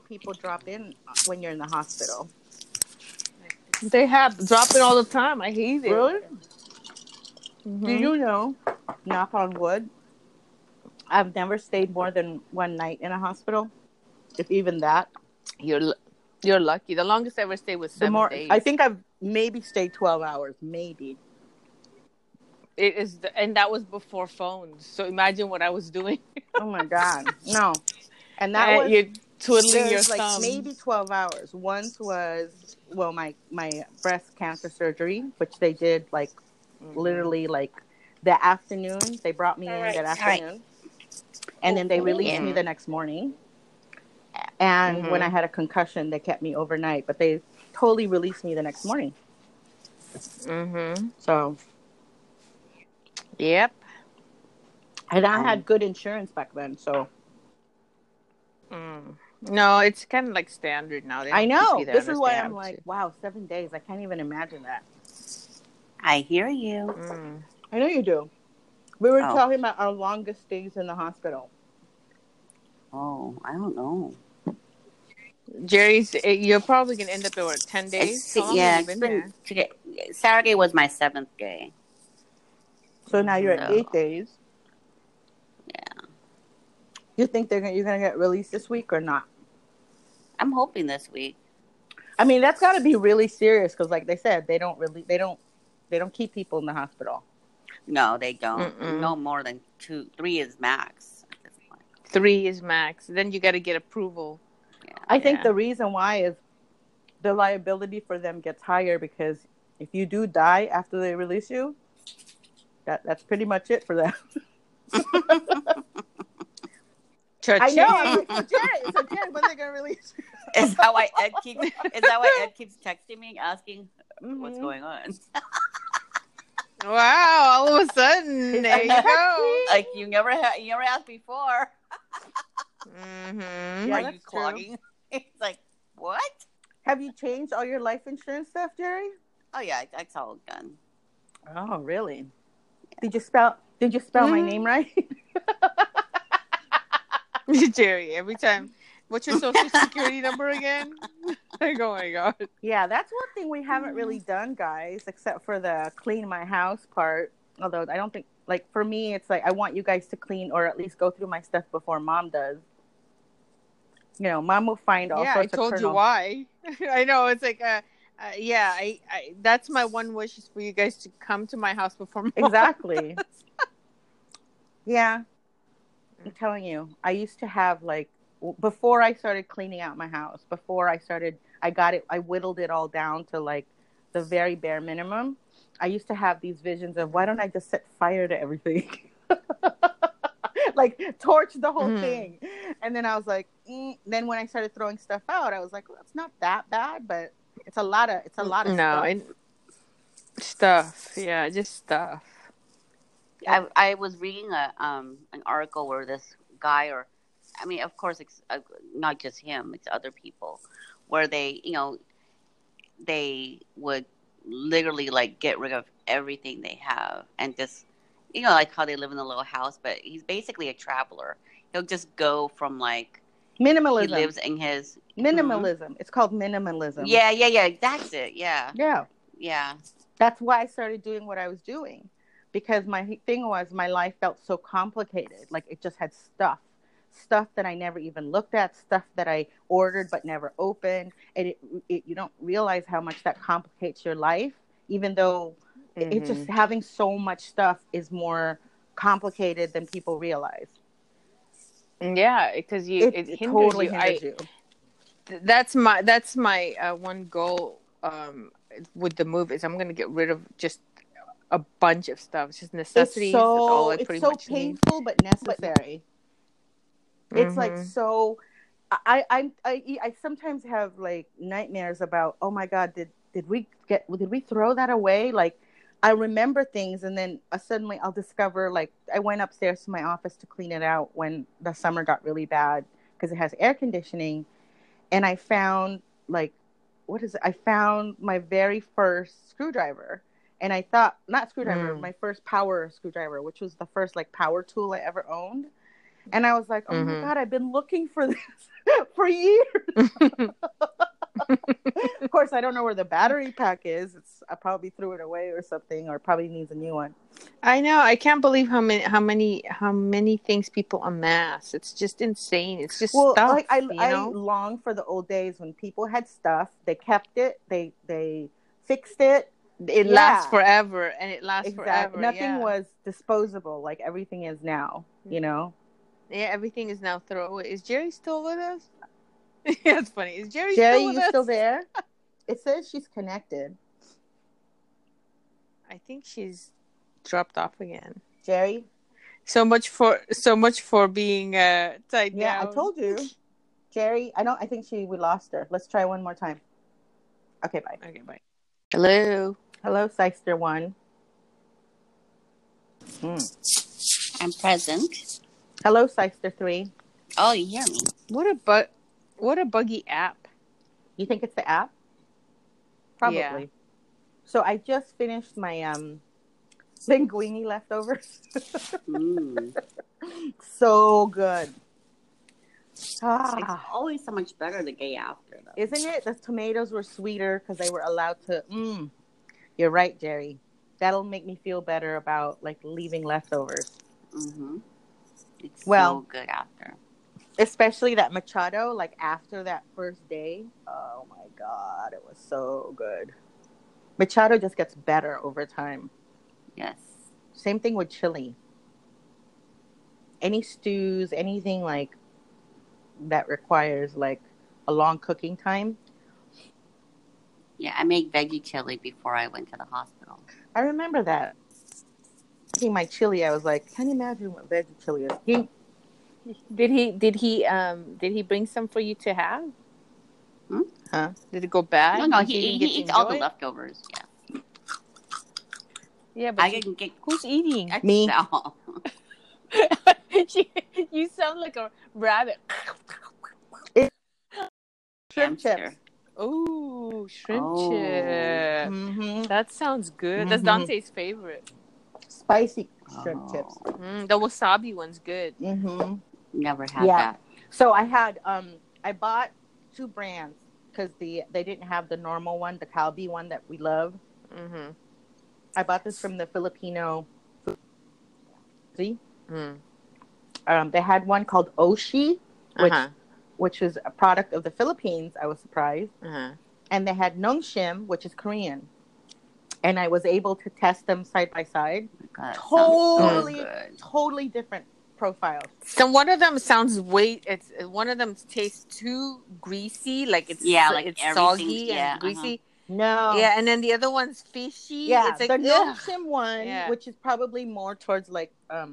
people drop in when you're in the hospital. They have drop in all the time. I hate it. Really? Mm-hmm. Do you know? Knock on wood. I've never stayed more than one night in a hospital. If even that, you're lucky. The longest I ever stayed was 7 days. I think I've maybe stayed 12 hours, maybe. It is, and that was before phones. So imagine what I was doing. Oh my God, no! And that was you're twiddling your thumb. Maybe 12 hours. Once was my breast cancer surgery, which they did literally the afternoon. They brought me in that afternoon, and then they released me the next morning. And when I had a concussion, they kept me overnight, but they totally released me the next morning. Mm-hmm. So, yep. And I had good insurance back then, so. Mm. No, it's kind of like standard now. I know. This is why I'm like, wow, 7 days. I can't even imagine that. I hear you. Mm. I know you do. We were talking about our longest stays in the hospital. Oh, I don't know. Jerry's, you're probably going to end up at 10 days? Saturday was my 7th day. So now you're at 8 days. Yeah. You think you're going to get released this week or not? I'm hoping this week. I mean, that's got to be really serious because, like they said, they don't keep people in the hospital. No, they don't. Mm-mm. No more than 2-3 is max. 3 is max. Then you got to get approval. Yeah, I think the reason why is the liability for them gets higher, because if you do die after they release you, that's pretty much it for them. I know. I'm like, so Jared, when they're gonna release you? Is that why Ed keeps? Is that why Ed keeps texting me asking what's going on? Wow! All of a sudden, there you go. Like you never asked before. Mm-hmm. Yeah, are you clogging? It's like, what? Have you changed all your life insurance stuff, Jerry? Oh yeah, that's all done. Oh really? Yeah. Did you spell my name right? Jerry, every time. What's your social security number again? Like, oh my God. Yeah, that's one thing we haven't really done, guys, except for the clean my house part. Although I don't think, for me, it's I want you guys to clean or at least go through my stuff before Mom does. You know, Mom will find all sorts of I told you why. I know. It's that's my one wish is for you guys to come to my house before Mom. Exactly. Yeah. I'm telling you, I used to have before I started cleaning out my house, I whittled it all down to the very bare minimum. I used to have these visions of why don't I just set fire to everything? like torch the whole thing. And then I was like, then when I started throwing stuff out, I was like, well, it's not that bad, but it's a lot of stuff. Just stuff. I was reading an article where this guy, of course, it's not just him, it's other people, where they would literally like get rid of everything they have and just, like how they live in a little house, but he's basically a traveler. He'll just go from like minimalism. He lives in his minimalism. It's called minimalism. Yeah. That's it. Yeah. That's why I started doing what I was doing, because my thing was my life felt so complicated. Like it just had stuff that I never even looked at, stuff that I ordered but never opened. And it you don't realize how much that complicates your life, even though it's just having so much stuff is more complicated than people realize. Yeah, because it totally hinders you. That's my one goal with the move is I'm going to get rid of just a bunch of stuff. It's just necessities. It's so painful but necessary. It's like so. I sometimes have like nightmares about, oh my God, did we throw that away? Like, I remember things, and then suddenly I'll discover, like, I went upstairs to my office to clean it out when the summer got really bad because it has air conditioning. And I found, like, I found my very first screwdriver. And I thought, my first power screwdriver, which was the first, like, power tool I ever owned. And I was like, oh, my God, I've been looking for this for years. Of course, I don't know where the battery pack is. I probably threw it away or something, or probably needs a new one. I know. I can't believe how many things people amass. It's just insane. It's just stuff. Like, I long for the old days when people had stuff. They kept it. They fixed it. It lasts forever, and it lasts forever. Nothing was disposable like everything is now. You know. Yeah, everything is now throwaway. Is Geri still with us? Yeah, it's funny. Is Geri still with us? Geri, you still there? It says she's connected. I think she's dropped off again. Geri, so much for being tied down. Yeah, I told you, Geri. I think we lost her. Let's try one more time. Okay, bye. Okay, bye. Hello, Shyster One. I'm present. Hello, Shyster 3. Oh, you hear me? What a buggy app. You think it's the app? Probably. Yeah. So I just finished my linguine leftovers. So good. It's always so much better the day after, though. Isn't it? The tomatoes were sweeter because they were allowed to. You're right, Geri. That'll make me feel better about like leaving leftovers. Mm-hmm. It's so good after. Especially that machado, like after that first day. Oh my God, it was so good. Machado just gets better over time. Yes. Same thing with chili. Any stews, anything like that requires like a long cooking time. Yeah, I made veggie chili before I went to the hospital. I remember that. My chili, I was like, can you imagine what veggie chili is? Did he bring some for you to have? Did it go bad? No, he eats all the leftovers. Yeah, but who's eating? Me. No. You sound like a rabbit. Shrimp chips. Oh, shrimp chip. That sounds good. That's Dante's favorite. Spicy shrimp chips. The wasabi one's good. Never had that. So I had I bought two brands because they didn't have the normal one, the Calbee one that we love. I bought this from the Filipino. They had one called Oishi, which is a product of the Philippines. I was surprised. And they had Nongshim, which is Korean. And I was able to test them side by side. God, totally different profiles. So one of them one of them tastes too greasy, like it's soggy and greasy. No. Yeah, and then the other one's fishy. Yeah, it's like, the Nongshim one, which is probably more towards like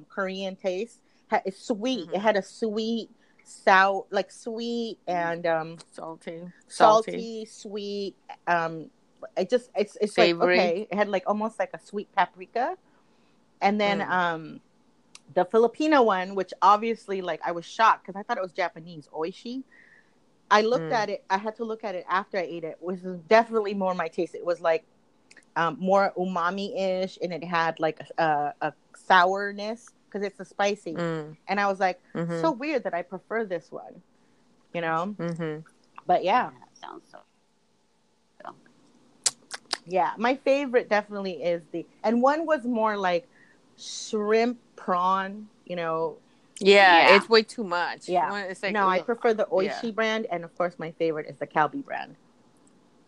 Korean taste, It's sweet. Mm-hmm. It had a sweet, sour, like sweet and salty, sweet. It just it's savory. Like, okay. It had like almost like a sweet paprika, and then the Filipino one, which obviously like I was shocked because I thought it was Japanese Oishi. I looked at it. I had to look at it after I ate it, which was definitely more my taste. It was like more umami-ish, and it had like a sourness because it's a spicy. And I was like, so weird that I prefer this one, you know. But yeah, that sounds so. Yeah, my favorite definitely is the, and one was more like shrimp prawn, you know. Yeah, it's way too much. Yeah, it's like, I prefer the Oishi brand, and of course, my favorite is the Calbee brand.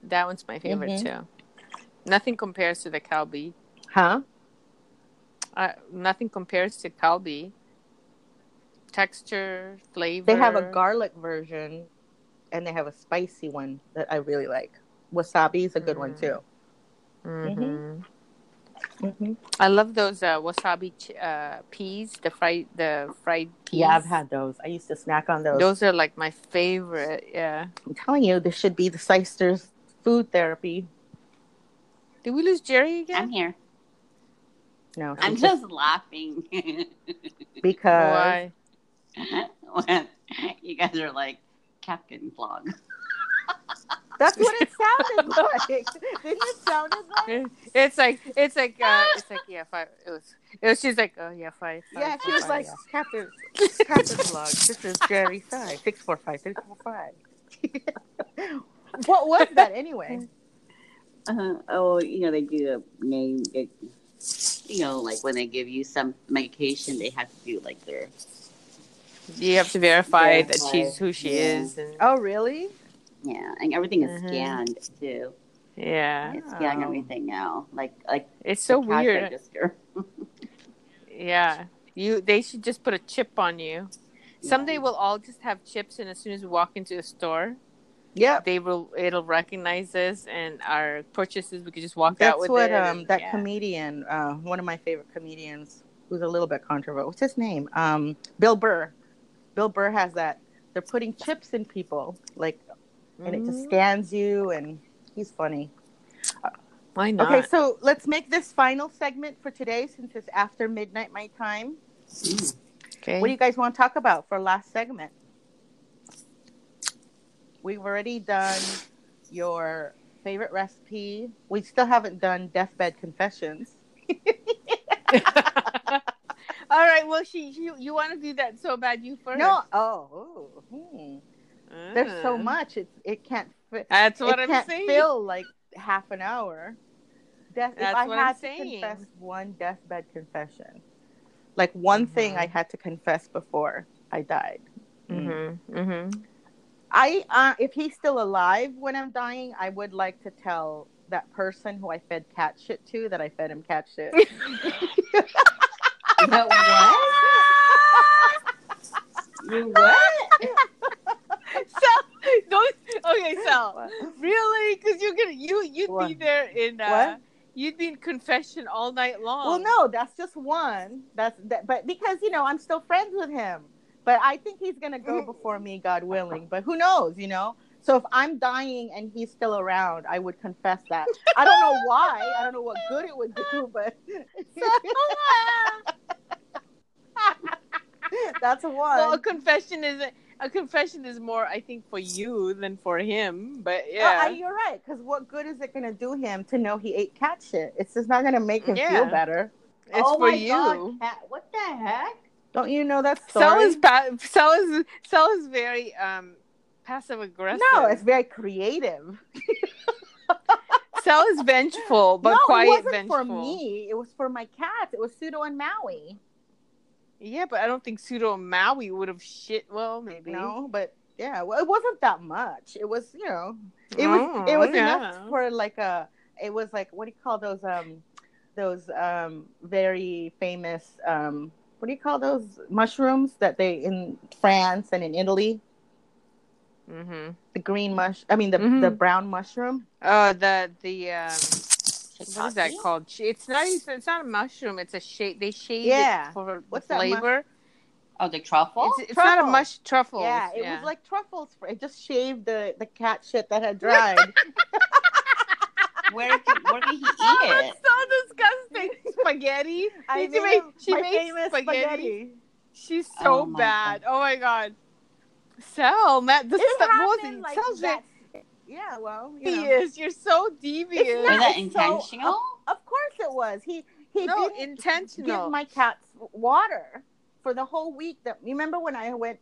That one's my favorite too. Nothing compares to the Calbee. Huh? Nothing compares to Calbee. Texture, flavor. They have a garlic version, and they have a spicy one that I really like. Wasabi is a good one too. I love those wasabi peas, the fried peas. Yeah, I've had those. I used to snack on those. Those are like my favorite. Yeah, I'm telling you, this should be the Systers food therapy. Did we lose Geri again? I'm here. No, I'm just laughing because when you guys are like Captain Vlog. That's what it sounded like. Didn't it sound like? It's like yeah, five. It was. She's like, oh yeah, five. Yeah, she was like, yeah. Captain Vlog. This is Geri 645 645. What was that anyway? They do a name. Like when they give you some medication, they have to do like their. You have to verify that she's who she is. And... Oh really? Yeah, and everything is scanned too. Yeah, it's scanning everything now. Like it's so weird. Register. Yeah, they should just put a chip on you. Yeah. Someday we'll all just have chips, and as soon as we walk into a store, it'll recognize us and our purchases. We could just walk out with it. That's what that comedian, one of my favorite comedians, who's a little bit controversial. What's his name? Bill Burr. Bill Burr has that. They're putting chips in people, like. And it just scans you, and he's funny. Why not? Okay, so let's make this final segment for today, since it's after midnight my time. Okay. What do you guys want to talk about for last segment? We've already done your favorite recipe. We still haven't done deathbed confessions. All right. Well, you want to do that so bad, you first? No. There's so much it can't fit. That's what I'm saying. It can't fill like half an hour. That's what I'm saying. Confess one deathbed confession, like one thing I had to confess before I died. I if he's still alive when I'm dying, I would like to tell that person who I fed cat shit to that I fed him cat shit. That what? You what? Really? Because you'd be there in you'd be in confession all night long. Well, no, that's just one. But because I'm still friends with him, but I think he's gonna go before me, God willing. But who knows? So if I'm dying and he's still around, I would confess that. I don't know why. I don't know what good it would do, but. That's one. Well, a confession is more, I think, for you than for him. But yeah, you're right. Because what good is it going to do him to know he ate cat shit? It's just not going to make him feel better. It's for you. God, cat. What the heck? Don't you know that story? Sel is very passive aggressive. No, it's very creative. Sel is vengeful, but quiet. It wasn't vengeful. For me. It was for my cats. It was Pseudo and Maui. Yeah, but I don't think Pseudo Maui would have shit. Well, maybe. No, but yeah, well, it wasn't that much. It was, enough for like it was like, what do you call those very famous, what do you call those mushrooms that they in France and in Italy? The green mush. I mean, the brown mushroom. Oh, what is that called? It's not a mushroom. It's a shade. They shade it for flavor. I was like, truffle? It's truffle. Not a mush truffle. Yeah, it was like truffles. It just shaved the cat shit that had dried. Where did he eat it? Oh, it's so disgusting. Spaghetti. She made spaghetti. She's so bad. God. Oh, my God. So, Matt, this is the most like yeah, well, you know. You're so devious. Was that intentional? Of course it was. He didn't give my cats water for the whole week. You remember when I went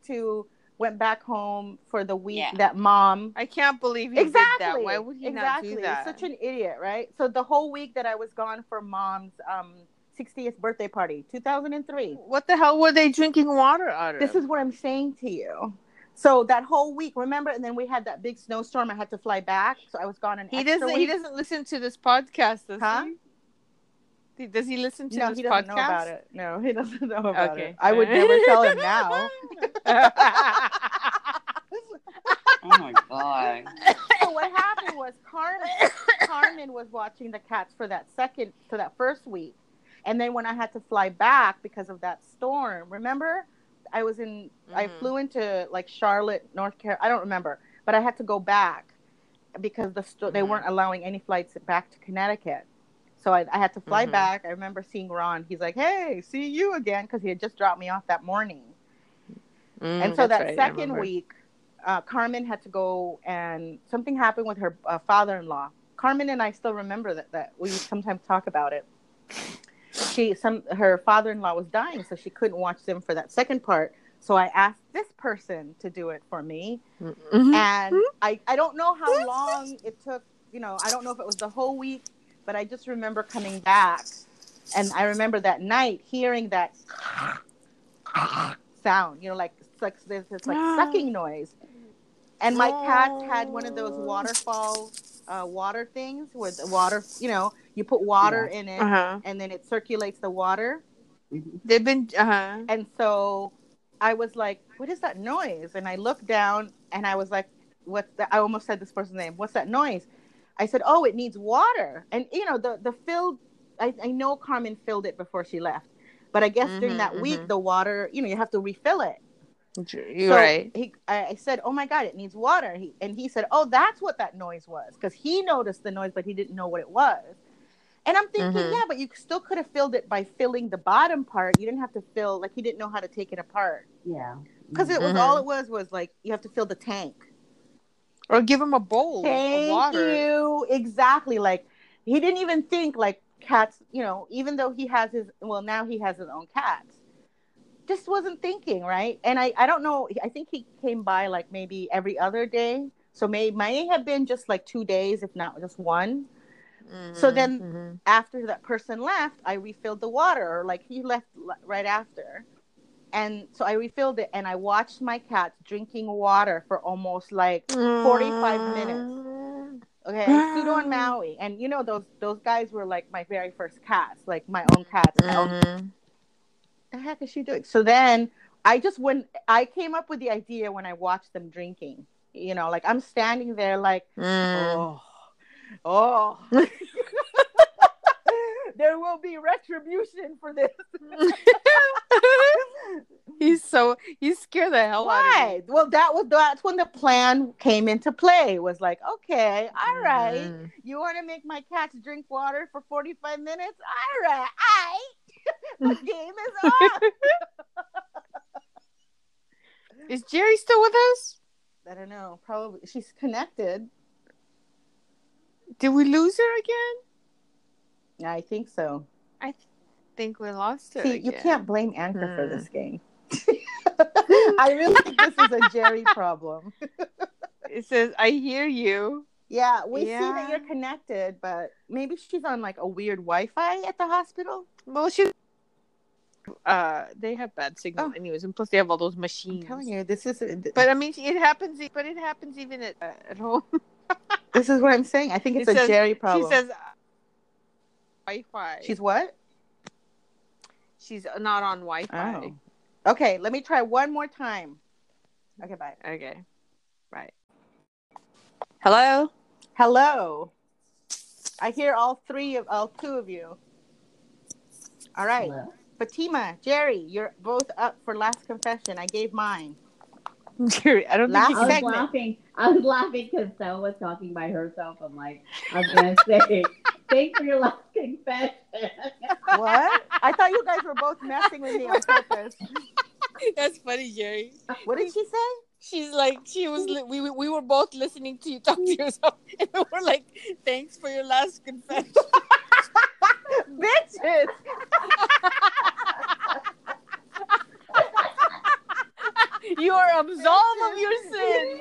back home for the week that mom. I can't believe he did that. Why would he not do that? He's such an idiot, right? So the whole week that I was gone for mom's 60th birthday party, 2003. What the hell were they drinking water out of? This is what I'm saying to you. So that whole week, remember, and then we had that big snowstorm. I had to fly back, so I was gone an extra week. He doesn't listen to this podcast, does he? Does he listen to this podcast? No, he doesn't know about it. No, he doesn't know about it. I would never tell him now. Oh, my God. So what happened was Carmen was watching the cats for that first week. And then when I had to fly back because of that storm, remember? I flew into like Charlotte, North Carolina. I don't remember, but I had to go back because they weren't allowing any flights back to Connecticut. So I had to fly back. I remember seeing Ron. He's like, "Hey, see you again," because he had just dropped me off that morning. And so that second week, Carmen had to go, and something happened with her father-in-law. Carmen and I still remember that we sometimes talk about it. Her father-in-law was dying, so she couldn't watch them for that second part. So I asked this person to do it for me, and I don't know how long it took. You know, I don't know if it was the whole week, but I just remember coming back, and I remember that night hearing that sound. You know, like there's this like sucking noise, and my cats had one of those waterfall water things where the water, you know. You put water in it, and then it circulates the water. They've been, And so I was like, "What is that noise?" And I looked down, and I was like, "What's that?" I almost said this person's name. "What's that noise?" I said, "Oh, it needs water." And you know, the filled. I know Carmen filled it before she left, but I guess during that week, the water, you know, you have to refill it. You're so right. I said, "Oh my God, it needs water." He said, "Oh, that's what that noise was," because he noticed the noise, but he didn't know what it was. And I'm thinking, yeah, but you still could have filled it by filling the bottom part. You didn't have to fill, like, he didn't know how to take it apart. Yeah. Because it was all it was like, you have to fill the tank. Or give him a bowl of water. Thank you. Exactly. Like, he didn't even think, like, cats, you know, even though he has now he has his own cats. Just wasn't thinking, right? And I don't know. I think he came by, like, maybe every other day. So may have been just, like, 2 days, if not just one. So then after that person left, I refilled the water, or like he left right after. And so I refilled it, and I watched my cats drinking water for almost like 45 minutes. Okay, Pseudo on Maui. And you know, those guys were like my very first cats, like my own cats. The heck is she doing? So then I came up with the idea when I watched them drinking, you know, like I'm standing there like, oh, there will be retribution for this. He scared the hell out of me. Well, that's when the plan came into play. Was like, okay, all right, you want to make my cats drink water for 45 minutes? All right, the game is on. Is Geri still with us? I don't know. Probably she's connected. Did we lose her again? Yeah, I think so. I think we lost her. See, again. You can't blame Anchor for this game. I really think this is a Geri problem. It says, "I hear you." Yeah, we see that you're connected, but maybe she's on like a weird Wi-Fi at the hospital. Well, they have bad signal anyways, and plus they have all those machines. I'm telling you, this is. But I mean, it happens. But it happens even at home. This is what I'm saying. I think it's a Geri problem. She says Wi-Fi. She's what? She's not on Wi-Fi. Oh. Okay, let me try one more time. Okay, bye. Okay, right. Hello. I hear all two of you. All right. Hello. Fatima, Jerry, you're both up for last confession. I gave mine. Jerry, I don't think I was laughing. I was laughing because Stella was talking by herself. I'm like, I was going to say, thanks for your last confession. What? I thought you guys were both messing with me on purpose. That's funny, Jerry. What did she say? She's like, we were both listening to you talk to yourself. And we were like, thanks for your last confession. Bitches! You are absolved of your sin.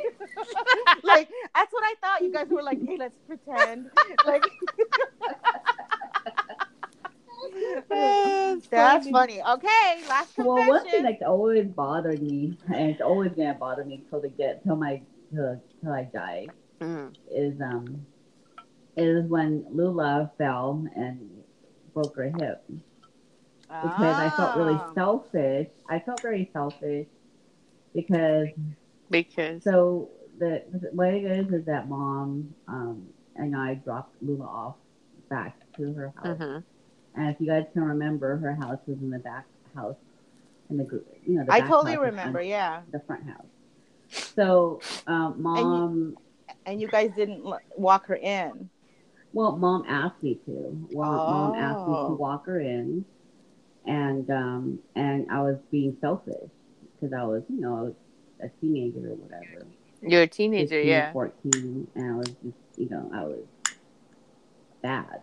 Like, that's what I thought. You guys were like, hey, let's pretend. Like, that's funny. Okay, last confession. Well, one thing that's always bothered me, and it's always gonna bother me till I die, is when Lula fell and broke her hip because I felt really selfish. I felt very selfish. Because so the what it is that mom and I dropped Lula off back to her house, and if you guys can remember, her house was in the back house in the group. You know, the I back totally house remember, front, yeah, the front house. So mom and you guys didn't walk her in. Well, mom asked me to. Mom asked me to walk her in, and I was being selfish. Because I was, you know, a teenager or whatever. You're a teenager, 15, yeah. 14, and I was just, you know, I was bad.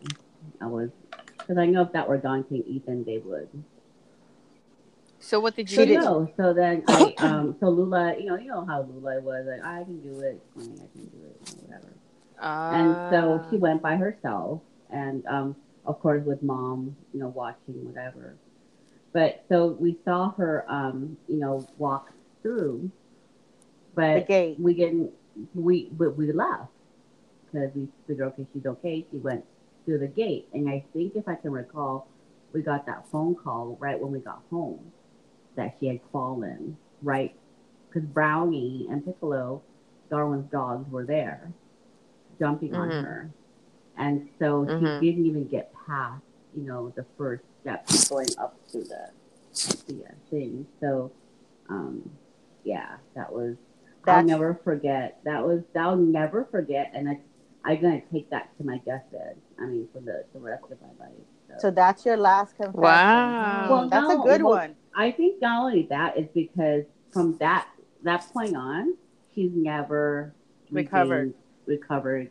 I was, because I know if that were Dante and Ethan, they would. So what did you do? So Lula, you know how Lula was, like, I can do it, whatever. And so she went by herself, and of course with mom, you know, watching whatever. But so we saw her, walk through, but the gate. We left because we figured, okay, she's okay. She went through the gate. And I think if I can recall, we got that phone call right when we got home that she had fallen, right? Because Brownie and Piccolo, Darwin's dogs, were there jumping on her. And so she didn't even get past, the first step going up to the thing. So, I'll never forget. And I'm going to take that to my deathbed. I mean, for the rest of my life. So that's your last confession. Wow. Well, that's a good one. I think not only that is because from that point on, she's never recovered, from her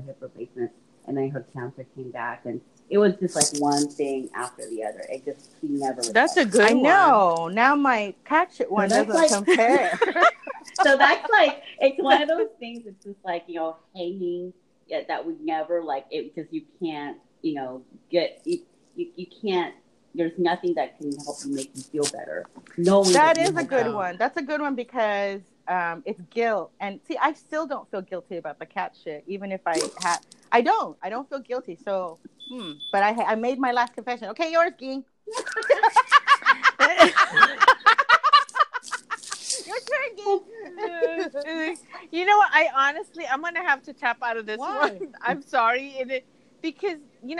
hip replacement. And then her cancer came back, and it was just like one thing after the other. It just she never. That's a good. I one. Know. Now my catch it one so doesn't like, compare. So that's like it's one of those things. It's just like hanging that would never like it because you can't get you can't. There's nothing that can help you make you feel better. No. That is a good one. That's a good one because it's guilt. And see, I still don't feel guilty about the cat shit, even if I had. I don't feel guilty. So, but I made my last confession. Okay, yours, Gee. Your turn, Gee. You know what? I'm gonna have to tap out of this one. I'm sorry, because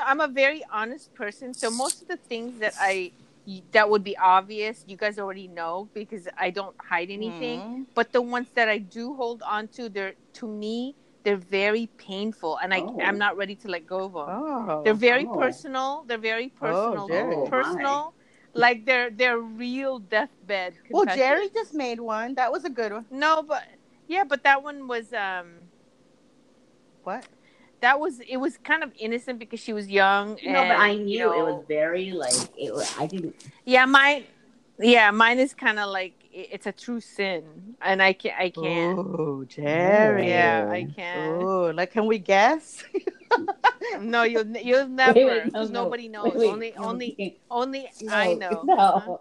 I'm a very honest person. So most of the things that would be obvious, you guys already know because I don't hide anything. But the ones that I do hold on to, they're to me. They're very painful, and I'm not ready to let go of them. Oh, they're very personal. They're very personal. Oh, Jerry, personal, like they're real deathbed confessions. Well, Jerry just made one. That was a good one. No, but that one was what? That was it was kind of innocent because she was young. And, no, but I knew it was very like it. I didn't. Yeah, mine is kind of like. It's a true sin, and I can't. Oh, Jerry! Yeah, I can't. Oh, like, can we guess? No, you'll never. Wait, nobody knows. Wait, only no, I know. No. Huh?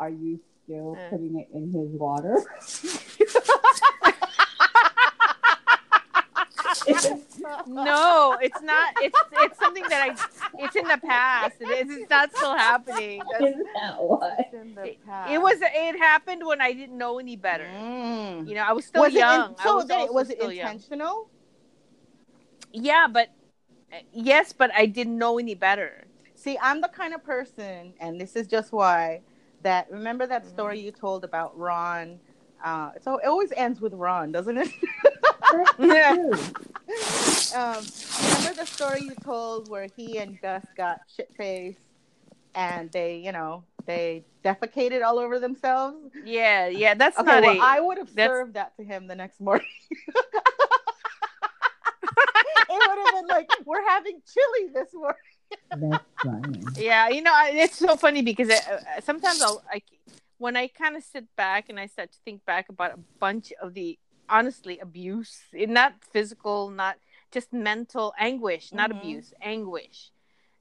Are you still putting it in his water? No, it's not. It's something that it's in the past. It's not still happening. It was. It happened when I didn't know any better. I was still young. Was it intentional? Young. Yeah, but I didn't know any better. See, I'm the kind of person, and this is just why, that remember that story you told about Ron? So it always ends with Ron, doesn't it? Yeah. Remember the story you told where he and Gus got shit-faced and they, you know, they defecated all over themselves? Yeah, yeah, that's okay, not well, I would have served that to him the next morning. It would have been like, we're having chili this morning. That's funny. Yeah, you know, it's so funny because sometimes when I kind of sit back and I start to think back about a bunch of the, honestly, abuse, not physical, not just mental anguish, not abuse, anguish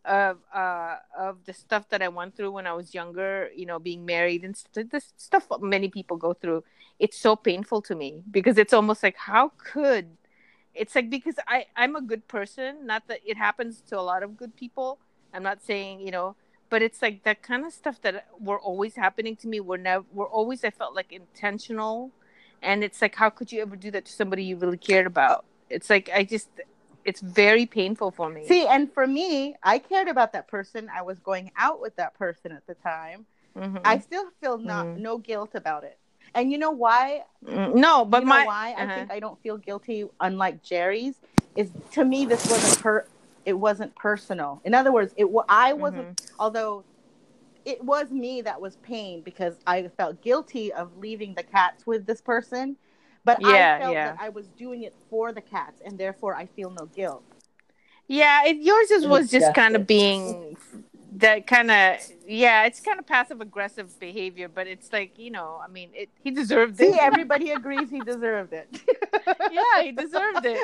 of the stuff that I went through when I was younger, you know, being married and the stuff many people go through. It's so painful to me because it's almost like, how could... It's like, because I'm a good person, not that it happens to a lot of good people. I'm not saying, you know, but it's like that kind of stuff that were always happening to me. Were always, I felt like, intentional. And it's like, how could you ever do that to somebody you really cared about? It's like, it's very painful for me. See, and for me, I cared about that person. I was going out with that person at the time. Mm-hmm. I still feel no guilt about it. And you know why? No, but I think I don't feel guilty, unlike Jerry's, is to me this wasn't it wasn't personal. In other words, I wasn't, although it was me that was pained because I felt guilty of leaving the cats with this person, but I felt that I was doing it for the cats and therefore I feel no guilt. Yeah, yours was just kind of being that kind of, yeah, it's kind of passive aggressive behavior, but it's like, you know, I mean, he deserved it. See, everybody agrees he deserved it. Yeah, he deserved it.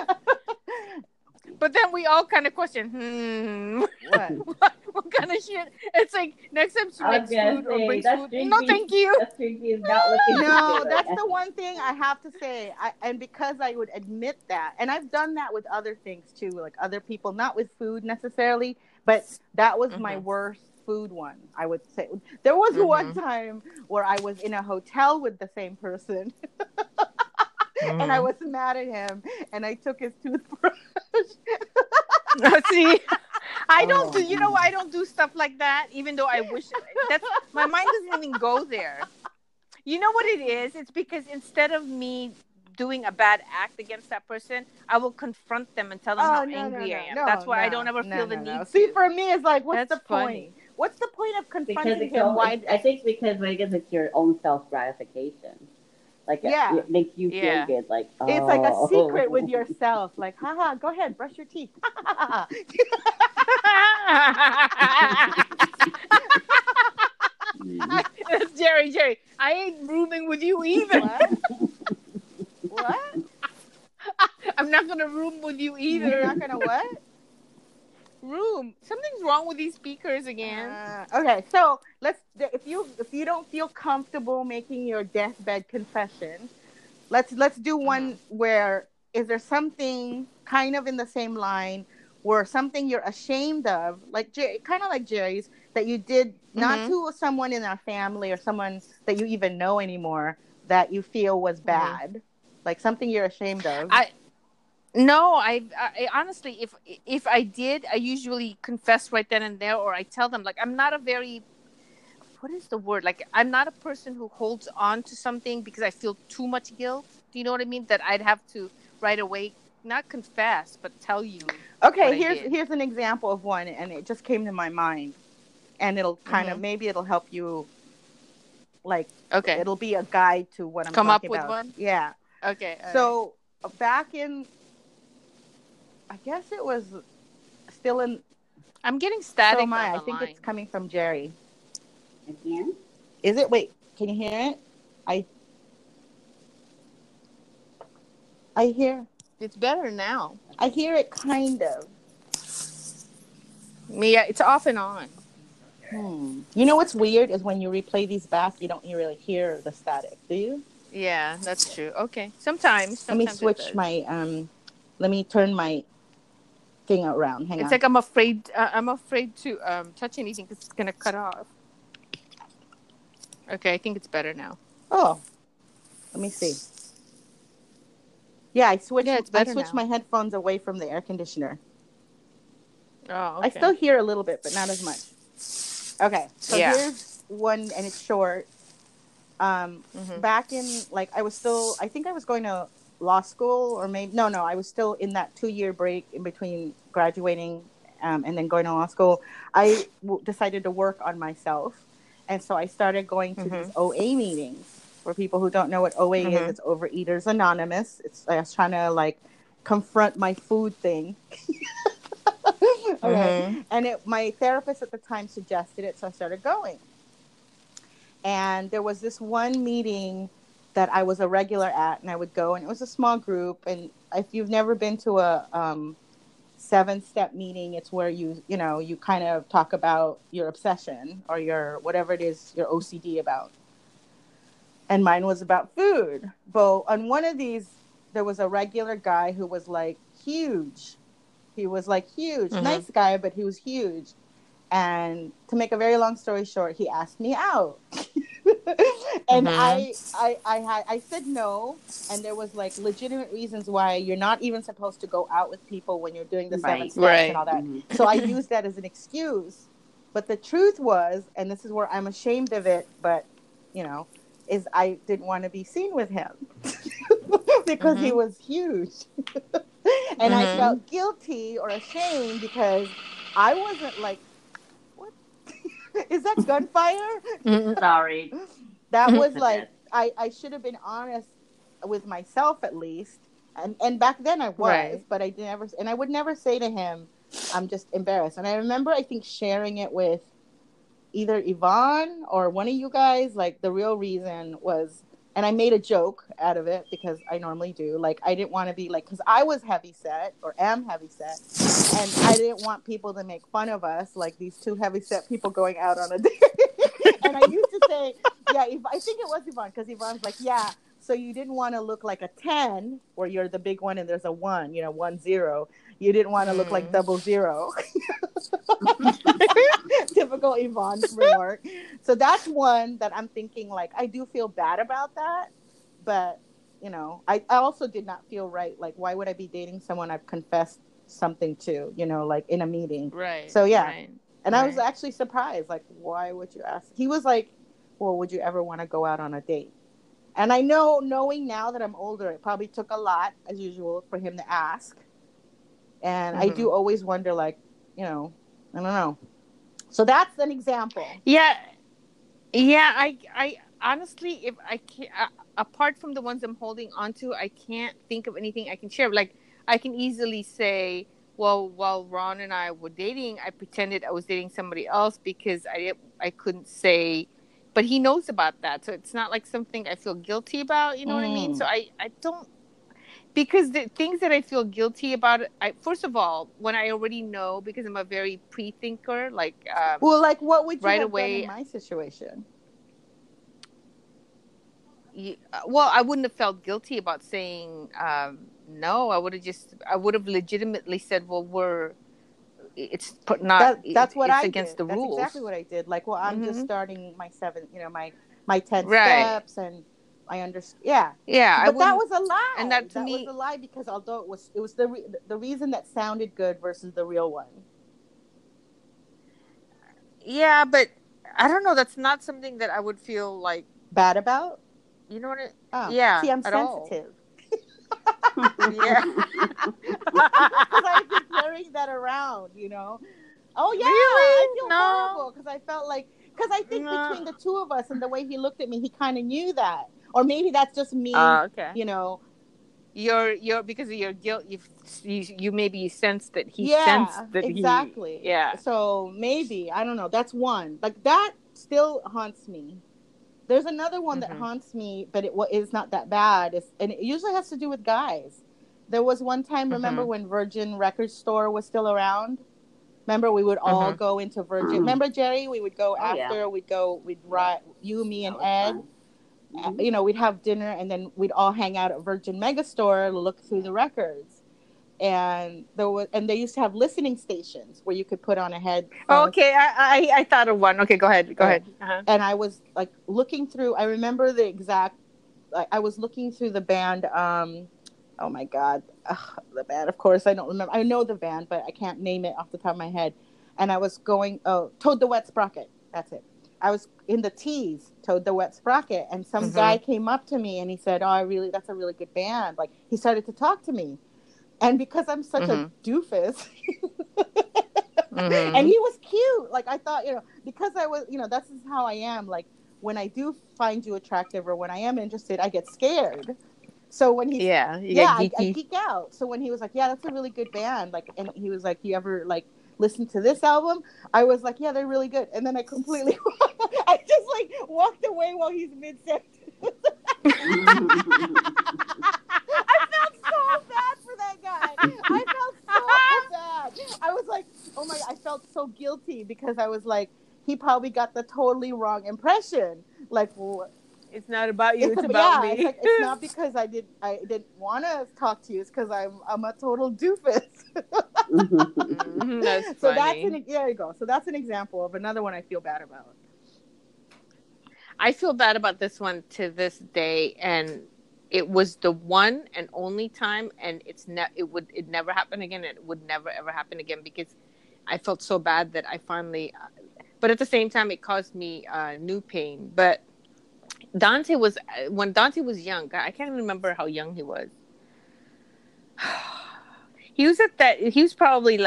But then we all kind of question, what kind of shit? It's like, next time she makes food or brings food, no, thank you. No, that's the one thing I have to say. And because I would admit that, and I've done that with other things too, like other people, not with food necessarily, but that was my worst food one, I would say. There was one time where I was in a hotel with the same person. And I was mad at him, and I took his toothbrush. See, I don't do, you know, I don't do stuff like that, even though I wish. My mind doesn't even go there. You know what it is? It's because instead of me doing a bad act against that person, I will confront them and tell them how angry I am. That's why I don't ever feel the need. See, for me, it's like, what's the point? What's the point of confronting him? I think because it's your own self-gratification. Like, it makes you feel good. Like, it's like a secret with yourself. Like, haha, go ahead, brush your teeth. That's Jerry. I ain't rooming with you either. What? I'm not going to room with you either. You're not going to what? Room. Something's wrong with these speakers again. Okay, so if you don't feel comfortable making your deathbed confession, let's do one where, is there something kind of in the same line where something you're ashamed of, like kind of like Jerry's, that you did not to someone in our family or someone that you even know anymore that you feel was bad, like something you're ashamed of? No, I honestly, if I did, I usually confess right then and there, or I tell them, like, I'm not a very, what is the word? Like, I'm not a person who holds on to something because I feel too much guilt. Do you know what I mean? That I'd have to right away, not confess, but tell you. Okay, here's an example of one, and it just came to my mind, and it'll kind of, maybe it'll help you, like, it'll be a guide to what I'm talking about. Come up with one? Yeah. Okay. So, back in... I guess it was still in... I'm getting static. I think it's coming from Jerry. Again? Is it? Wait, can you hear it? I hear. It's better now. I hear it kind of. Yeah, it's off and on. You know what's weird is when you replay these back, you don't really hear the static, do you? Yeah, that's true. Okay. Sometimes let me switch my... Let me turn my... thing around. Hang on. It's like I'm afraid to touch anything because it's gonna cut off. Okay, I think it's better now. Oh, let me see. Yeah, I switched my headphones away from the air conditioner. Oh, okay. I still hear a little bit, but not as much. Okay, so here's one, and it's short. Back in, like, I think I was going to law school, or maybe, no, I was still in that 2-year break in between graduating and then going to law school. I decided to work on myself. And so I started going to these OA meetings. For people who don't know what OA is, it's Overeaters Anonymous. I was trying to, like, confront my food thing. And my therapist at the time suggested it, so I started going. And there was this one meeting that I was a regular at, and I would go, and it was a small group. And if you've never been to a 7-step meeting, it's where you kind of talk about your obsession or your whatever it is your OCD about. And mine was about food. But on one of these, there was a regular guy who was like huge. He was like huge, nice guy, but he was huge. And to make a very long story short, he asked me out. And I said no. And there was like legitimate reasons why you're not even supposed to go out with people when you're doing the 7 steps and all that. So I used that as an excuse. But the truth was, and this is where I'm ashamed of it, but is I didn't want to be seen with him because he was huge. And I felt guilty or ashamed because I wasn't like, what? Is that gunfire? Sorry. That was like, I should have been honest with myself at least. And back then I was, but I never, and I would never say to him, I'm just embarrassed. And I remember, I think, sharing it with either Yvonne or one of you guys, like the real reason was, and I made a joke out of it because I normally do, like I didn't want to be like, because I was heavy set or am heavy set, and I didn't want people to make fun of us, like these 2 heavy set people going out on a date. And I used to say, I think it was Yvonne, because Yvonne's like, so you didn't want to look like a 10 where you're the big one and there's a 1, 1 0. You didn't want to look like 00. Typical Yvonne remark. So that's one that I'm thinking, like, I do feel bad about that. But, I also did not feel right. Like, why would I be dating someone I've confessed something to, like in a meeting? Right. So, yeah. Right, and I was actually surprised. Like, why would you ask? He was like, well, would you ever want to go out on a date? And I know, knowing now that I'm older, it probably took a lot, as usual, for him to ask. And I do always wonder, like, I don't know. So that's an example. Yeah. I honestly, if I can't, apart from the ones I'm holding on to, I can't think of anything I can share. Like, I can easily say, well, while Ron and I were dating, I pretended I was dating somebody else because I couldn't say, but he knows about that. So it's not like something I feel guilty about. You know what I mean? So I don't. Because the things that I feel guilty about, first of all, when I already know, because I'm a very pre-thinker, like... like, what would you have done in my situation? I wouldn't have felt guilty about saying no. I would have legitimately said, well, it's not... That's what I did. It's against the rules. That's exactly what I did. Like, well, I'm just starting my 7, my 10 steps and... I understand. Yeah. But that was a lie. And that to me was a lie, because although it was the reason that sounded good versus the real one. Yeah, but I don't know. That's not something that I would feel like bad about. You know what? Yeah. See, I'm sensitive. Yeah. Because I keep carrying that around. Oh yeah, really? I feel horrible because I felt like I think between the 2 of us and the way he looked at me, he kind of knew that. Or maybe that's just me, You're because of your guilt. You maybe sensed that exactly. Yeah. So maybe, I don't know. That's one. Like, that still haunts me. There's another one that haunts me, but it's not that bad. And it usually has to do with guys. There was one time, remember when Virgin Megastore was still around? Remember, we would all go into Virgin. Remember, Geri? We would go after. Yeah. We'd ride, you, me, and Ed. Fun. We'd have dinner, and then we'd all hang out at Virgin Megastore, look through the records, and they used to have listening stations where you could put on a head. Okay, I thought of one. Okay, go ahead. Uh-huh. And I was like looking through. I remember the exact. I was looking through the band oh my God, the van. Of course, I don't remember. I know the van, but I can't name it off the top of my head. And I was going, Toad the Wet Sprocket. That's it. I was in the T's, Toad the Wet Sprocket. And some guy came up to me and he said, oh, that's a really good band. Like, he started to talk to me. And because I'm such a doofus, and he was cute. Like, I thought, because I was, this is how I am. Like, when I do find you attractive or when I am interested, I get scared. So when he, I geek out. So when he was like, yeah, that's a really good band. Like, and he was like, you ever listen to this album? I was like, yeah, they're really good. And then I completely, I just walked away while he's mid-sentence. I felt so bad for that guy. I felt so bad. I was like, oh my, I felt so guilty because I was like, he probably got the totally wrong impression. Like, it's not about you, it's about me. It's, like, it's not because I didn't want to talk to you. It's because I'm a total doofus. That's so funny. There you go. So that's an example of another one I feel bad about. I feel bad about this one to this day, and it was the one and only time, and it never happened again. And it would never ever happen again because I felt so bad that I finally. But at the same time, it caused me new pain. But Dante was, when Dante was young, I can't remember how young he was. He was probably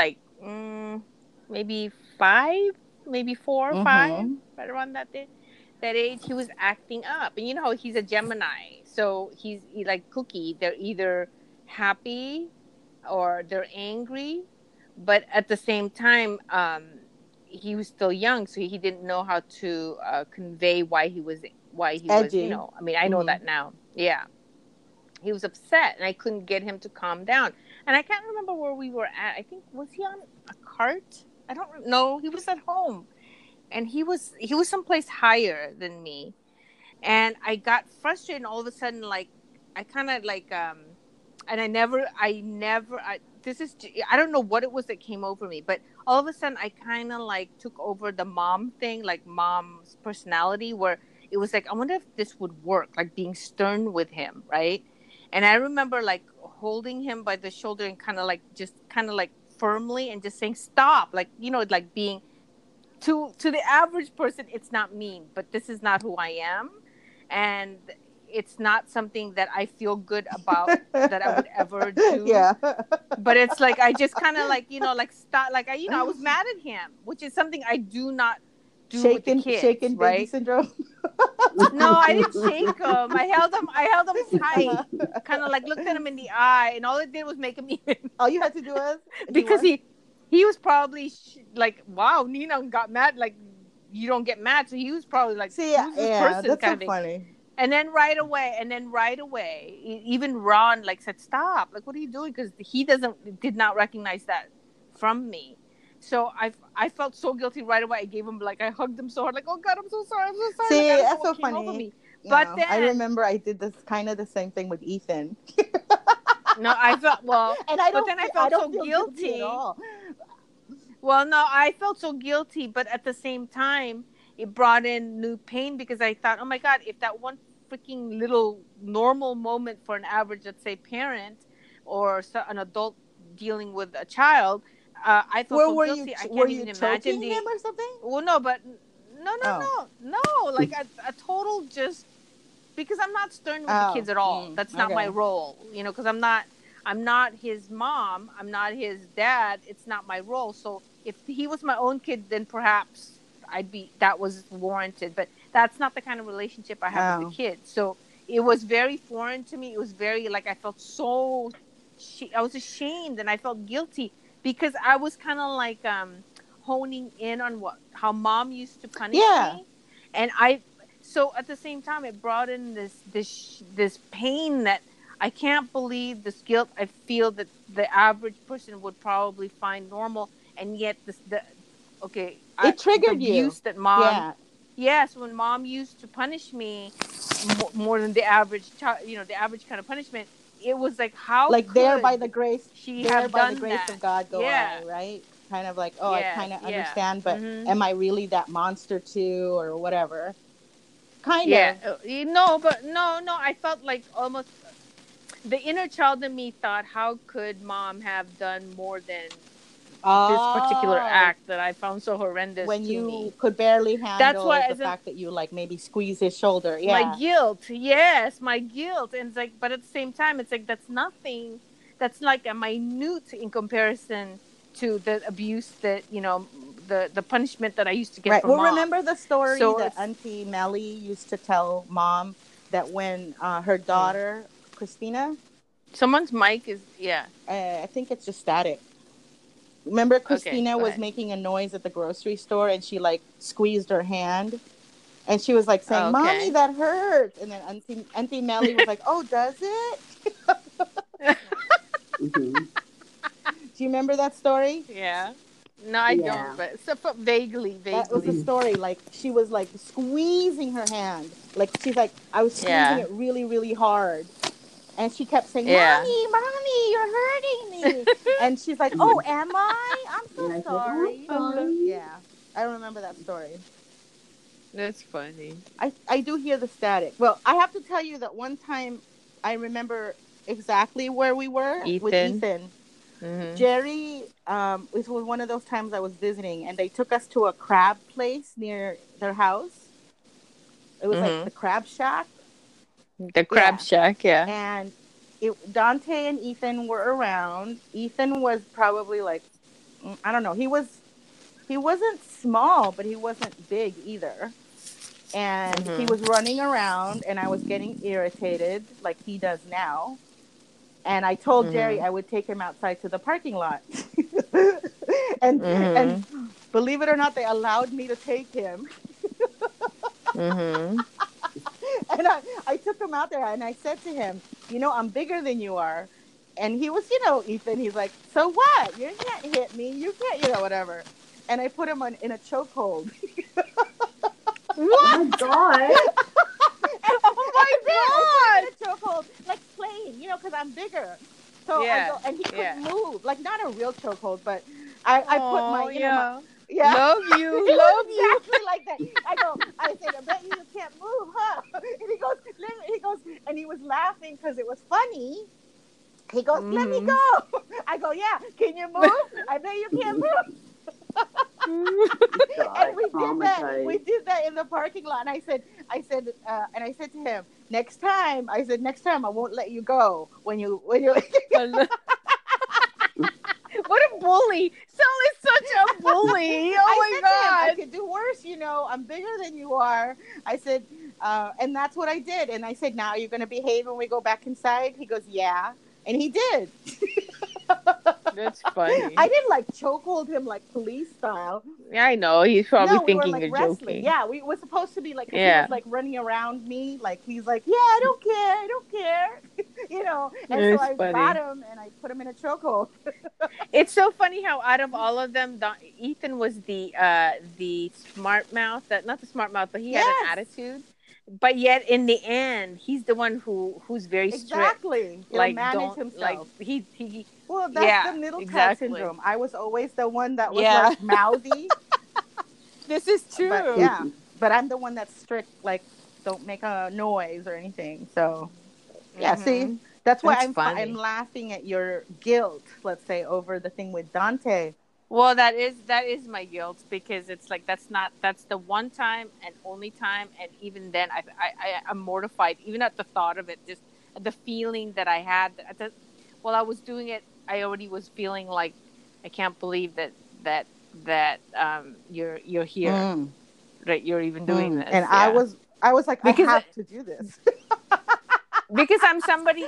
maybe 4 or 5, right around that age. He was acting up. And how he's a Gemini. So he's like Cookie. They're either happy or they're angry. But at the same time, he was still young, so he didn't know how to convey why he edgy. Was, I mean, I know that now. Yeah. He was upset, and I couldn't get him to calm down. And I can't remember where we were at. I think, was he on a cart? I don't know. He was at home, and he was someplace higher than me. And I got frustrated, and all of a sudden, I kind of and I don't know what it was that came over me, but all of a sudden I kind of took over the mom thing, mom's personality, where it was I wonder if this would work, being stern with him, right? And I remember holding him by the shoulder and kind of firmly and just saying, stop, being to the average person, it's not mean, but this is not who I am. And it's not something that I feel good about that I would ever do. Yeah. But it's I just kind of stop. I was mad at him, which is something I do not do with the kids. Shaken baby syndrome. No, I didn't shake him. I held him tight. Kind of looked at him in the eye, and all it did was make him even. All you had to do was because he was probably wow, Nina got mad. You don't get mad, so he was probably person that's kind so of funny. And then right away, even Ron said, stop, what are you doing? Because he did not recognize that from me. So I felt so guilty right away. I gave him, I hugged him so hard, oh God, I'm so sorry, I'm so sorry. See, that's so funny. But then, I remember I did this kind of the same thing with Ethan. No, I felt, well, and I felt so guilty at all. Well, no, I felt so guilty, but at the same time, it brought in new pain because I thought, oh my God, if that one freaking little normal moment for an average, let's say, parent or an adult dealing with a child, I felt so guilty. I can't even imagine. Were you choking him or something? Well, no, but no. Like a total just because I'm not stern with the kids at all. That's not my role, because I'm not his mom. I'm not his dad. It's not my role. So if he was my own kid, then perhaps that was warranted, but that's not the kind of relationship I have with the kids. So it was very foreign to me. It was very I felt so I was ashamed, and I felt guilty because I was kind of honing in on how mom used to punish me, and so at the same time it brought in this pain that I can't believe, this guilt I feel that the average person would probably find normal, and yet it triggered the abuse that mom. Yeah. Yes, when mom used to punish me more than the average child, the average kind of punishment. It was how could there by the grace she had done the grace that. Of God go on, right? Kind of I kind of understand, but am I really that monster too, or whatever? Kind of. No, but no. I felt almost. the inner child in me thought, how could mom have done more than this particular act that I found so horrendous? When you could barely handle the fact that you like maybe squeeze his shoulder. Yeah. My guilt. Yes, my guilt. And it's like, but at the same time, it's like, that's nothing. That's like a minute in comparison to the abuse that, you know, the punishment that I used to get from mom. Well, remember the story that Auntie Melly used to tell mom that when her daughter, Christina. Someone's mic is, yeah. I think it's just static. Remember Christina was making a noise at the grocery store and she like squeezed her hand and she was like saying, Mommy, that hurts. And then Auntie Melly was like, oh, does it? Mm-hmm. Do you remember that story? Yeah. No, I don't, but vaguely. That was the story. Like, she was, like, squeezing her hand. Like, she's like, I was squeezing it really, really hard. And she kept saying, Mommy, you're hurting me. And she's like, oh, am I? I'm so sorry. Yeah. I remember that story. That's funny. I do hear the static. Well, I have to tell you that one time I remember exactly where we were with Ethan. Mm-hmm. Geri, it was one of those times I was visiting, and they took us to a crab place near their house. It was like the crab shack. The crab shack, yeah. And Dante and Ethan were around. Ethan was probably like, I don't know. He wasn't small, but he wasn't big either. And he was running around, and I was getting irritated, like he does now. And I told Geri I would take him outside to the parking lot. and believe it or not, they allowed me to take him. And I took him out there and I said to him, you know, I'm bigger than you are. And he was, you know, Ethan, he's like, so what? You can't hit me. You can't, you know, whatever. And I put him in a chokehold. What? Oh, my God. Chokehold, like playing, you know, because I'm bigger. So I go, and he couldn't move, like not a real chokehold, but I put my love you, love you, exactly like that. I say, I bet you can't move, huh? And he goes, and he was laughing because it was funny. He goes, let me go. I go, yeah, can you move? I bet you can't move. And we did that in the parking lot. And I said to him, next time I won't let you go when you What a bully. Sal is such a bully. Oh my God. I could do worse, you know, I'm bigger than you are. I said, and that's what I did. And I said, now are you going to behave when we go back inside? He goes, yeah. And he did. That's funny. I didn't like chokehold him like police style. Yeah, I know. He's probably thinking like, you're wrestling. Joking. Yeah, we were supposed to be like, he was like running around me. Like, he's like, yeah, I don't care. You know, and it's so funny. I got him and I put him in a chokehold. It's so funny how out of all of them, Ethan was the smart mouth. Not the smart mouth, but he had an attitude. But yet, in the end, he's the one who's very strict. Exactly, he'll manage himself. Like he. Well, that's the middle class syndrome. I was always the one that was like mouthy. This is true. But I'm the one that's strict. Like, don't make a noise or anything. So, see, that's why I'm laughing at your guilt. Let's say over the thing with Dante. Well, that is my guilt, because it's like that's the one time and only time, and even then I'm mortified even at the thought of it, just the feeling that I had while I was doing it. I already was feeling like I can't believe that you're here, that you're even doing this. And I was like, because I have to do this. Because I'm somebody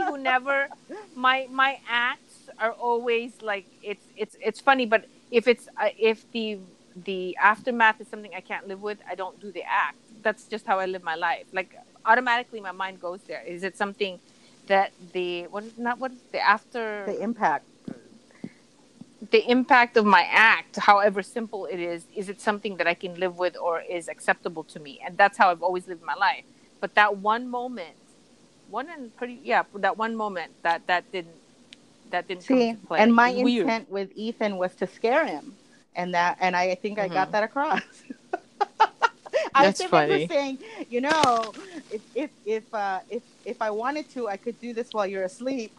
who never my act. Are always like it's funny, but if the aftermath is something I can't live with, I don't do the act. That's just how I live my life. Like, automatically my mind goes there. Is it something that the impact of my act, however simple it is it something that I can live with or is acceptable to me? And that's how I've always lived my life. But that one moment, that didn't see, come to play. And my intent with Ethan was to scare him, and I think I got that across. That's I funny. Remember saying, you know, if I wanted to, I could do this while you're asleep.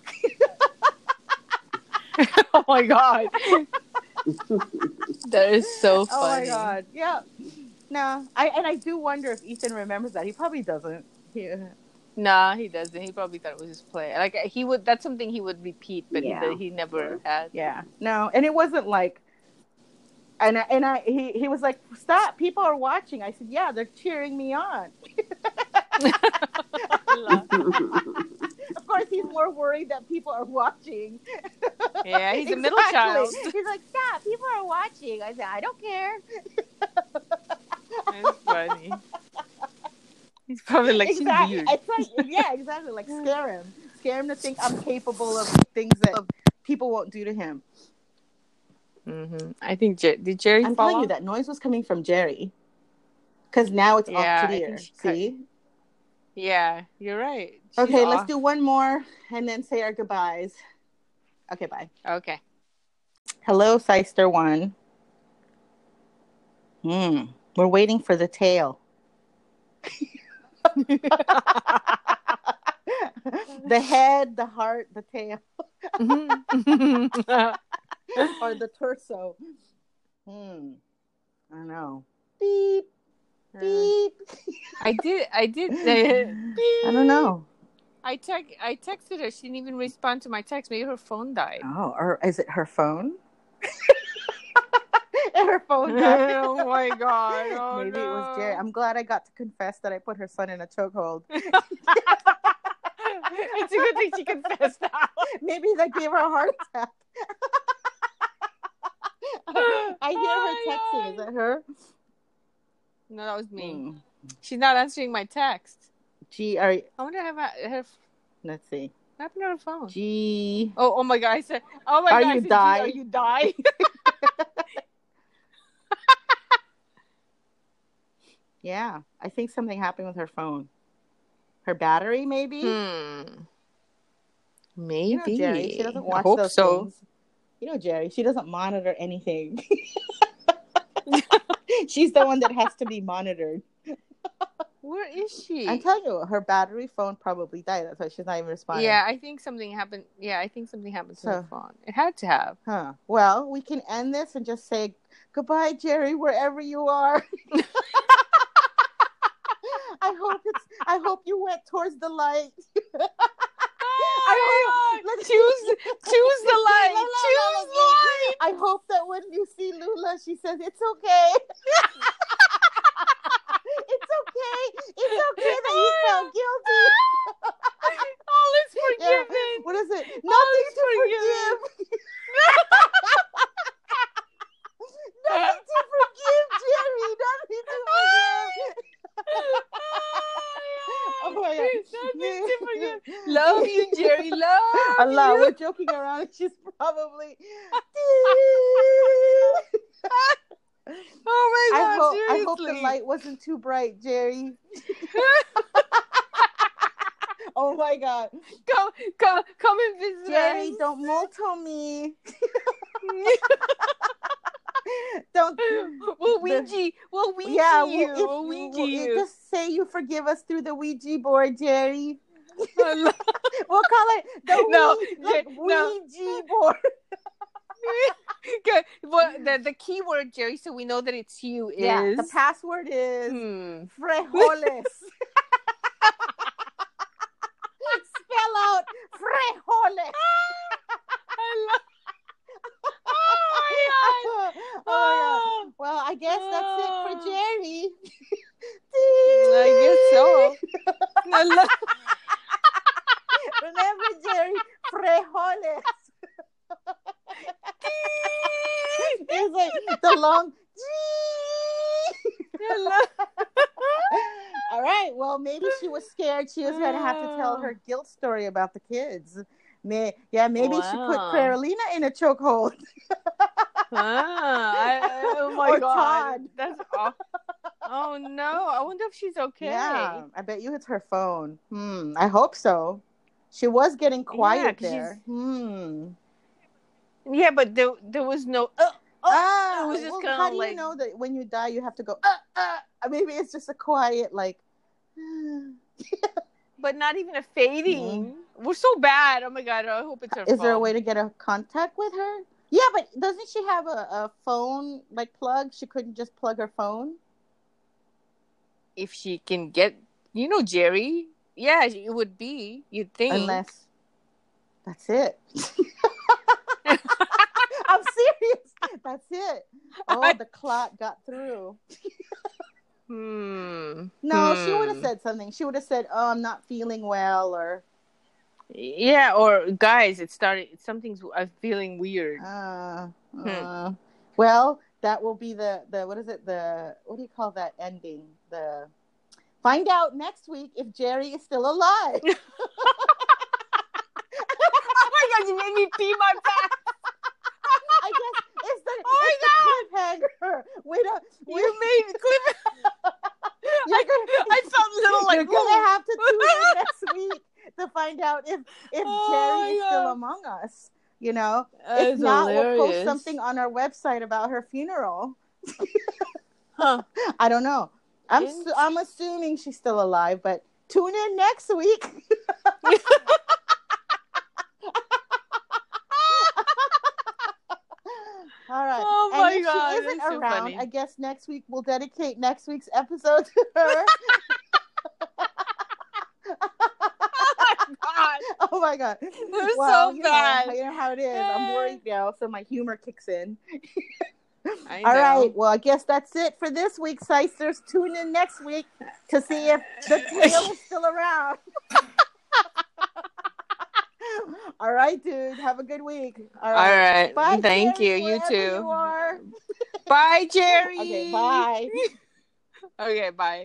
Oh my god, that is so funny. Oh my god, yeah. No, I do wonder if Ethan remembers that. He probably doesn't. Yeah. Nah, he doesn't. He probably thought it was his play. Like he would. That's something he would repeat, but yeah. he never had. Yeah. No, and it wasn't like. And I he was like, stop! People are watching. I said, yeah, they're cheering me on. Of course, he's more worried that people are watching. Yeah, he's a middle child. He's like, stop! People are watching. I said, I don't care. That's funny. He's probably like, exactly. She's weird. It's like, yeah, exactly. Like scare him to think I'm capable of things that people won't do to him. Mm-hmm. I think did Geri fall? I'm telling you that noise was coming from Geri, because now it's off clear. See? Yeah, you're right. She's okay, off. Let's do one more and then say our goodbyes. Okay, bye. Okay. Hello, Sister One. We're waiting for the tail. The head, the heart, the tail. Mm-hmm. Or the torso. I know. Beep. Beep. I did. Beep. I don't know. I texted her. She didn't even respond to my text. Maybe her phone died. Oh, or is it her phone? Her phone died. Oh my god. Oh, maybe it was Geri. I'm glad I got to confess that I put her son in a chokehold. It's a good thing she confessed that. Maybe that gave her a heart attack. I hear her texting. Is that her? No, that was me. She's not answering my text. I wonder if her. Let's see. What happened to her phone? Oh my god! I said. Oh my god! Are you die? Are you die? Yeah, I think something happened with her phone. Her battery, maybe. Maybe you know, Geri, she doesn't watch those things. You know, Geri, she doesn't monitor anything. She's the one that has to be monitored. Where is she? I'm telling you, her battery phone probably died. That's why she's not even responding. Yeah, I think something happened. Yeah, I think something happened to her phone. It had to have. Huh. Well, we can end this and just say goodbye, Geri, wherever you are. I hope you went towards the light. Choose the light. Choose the light. I hope that when you see Lula, she says, it's okay. It's okay. It's okay that you felt guilty. All is forgiven. Yeah. What is it? Nothing to forgive. Nothing to forgive, Geri. Nothing to forgive. Oh my god. Love you, Geri. Love Allah, you. We're joking around. She's probably. Oh my god. I hope the light wasn't too bright, Geri. Oh my god. Come and visit Geri, us. Don't molto me. Don't. We'll Ouija. We'll Ouija you. We'll Ouija you. Just say you forgive us through the Ouija board, Geri. We'll call it the Ouija board. Okay. Well, the key word, Geri, so we know that it's you, is. Yeah, the password is frijoles. Spell out frijoles. I love. Oh my god. Oh my god. Well, I guess that's it for Geri. I guess so. Remember, Geri, frijoles. It's like the long. All right. Well, maybe she was scared. She was going to have to tell her guilt story about the kids. Maybe she put Carolina in a chokehold. Oh my god, Todd. That's awful. Oh no, I wonder if she's okay. Yeah, I bet you it's her phone. I hope so. She was getting quiet there. Yeah, but there was no. It was just kind of like. How do you know that when you die you have to go? Maybe it's just a quiet, like... But not even a fading. Mm-hmm. We're so bad. Oh, my God. I hope it's her phone. Is there a way to get a contact with her? Yeah, but doesn't she have a phone, like, plug? She couldn't just plug her phone? If she can get... You know, Geri. Yeah, it would be. You'd think. Unless... That's it. I'm serious. That's it. Oh, the clock got through. No, she would have said something. She would have said, "Oh, I'm not feeling well," or yeah, or guys, it started. Something's. I'm feeling weird. Well, that will be the what is it? The what do you call that ending? The find out next week if Geri is still alive. Oh my God! You made me pee my pants. I guess it's the, cliffhanger. Wait up! You made the cliffhanger. I felt a little like you're gonna have to tune in next week to find out if Geri is still among us. You know, if not, hilarious. We'll post something on our website about her funeral. I don't know. I'm assuming she's still alive, but tune in next week. All right. Oh my God. She isn't around. Funny. I guess next week we'll dedicate next week's episode to her. Oh my God. Oh my God. We're so bad. You know how it is. Yay. I'm worried now, so my humor kicks in. I know. All right. Well, I guess that's it for this week, Sisters. Tune in next week to see if the tail is still around. All right, dude. Have a good week. All right. Bye, thank Geri, you. You too. You bye, Geri. Okay, bye. Okay, bye.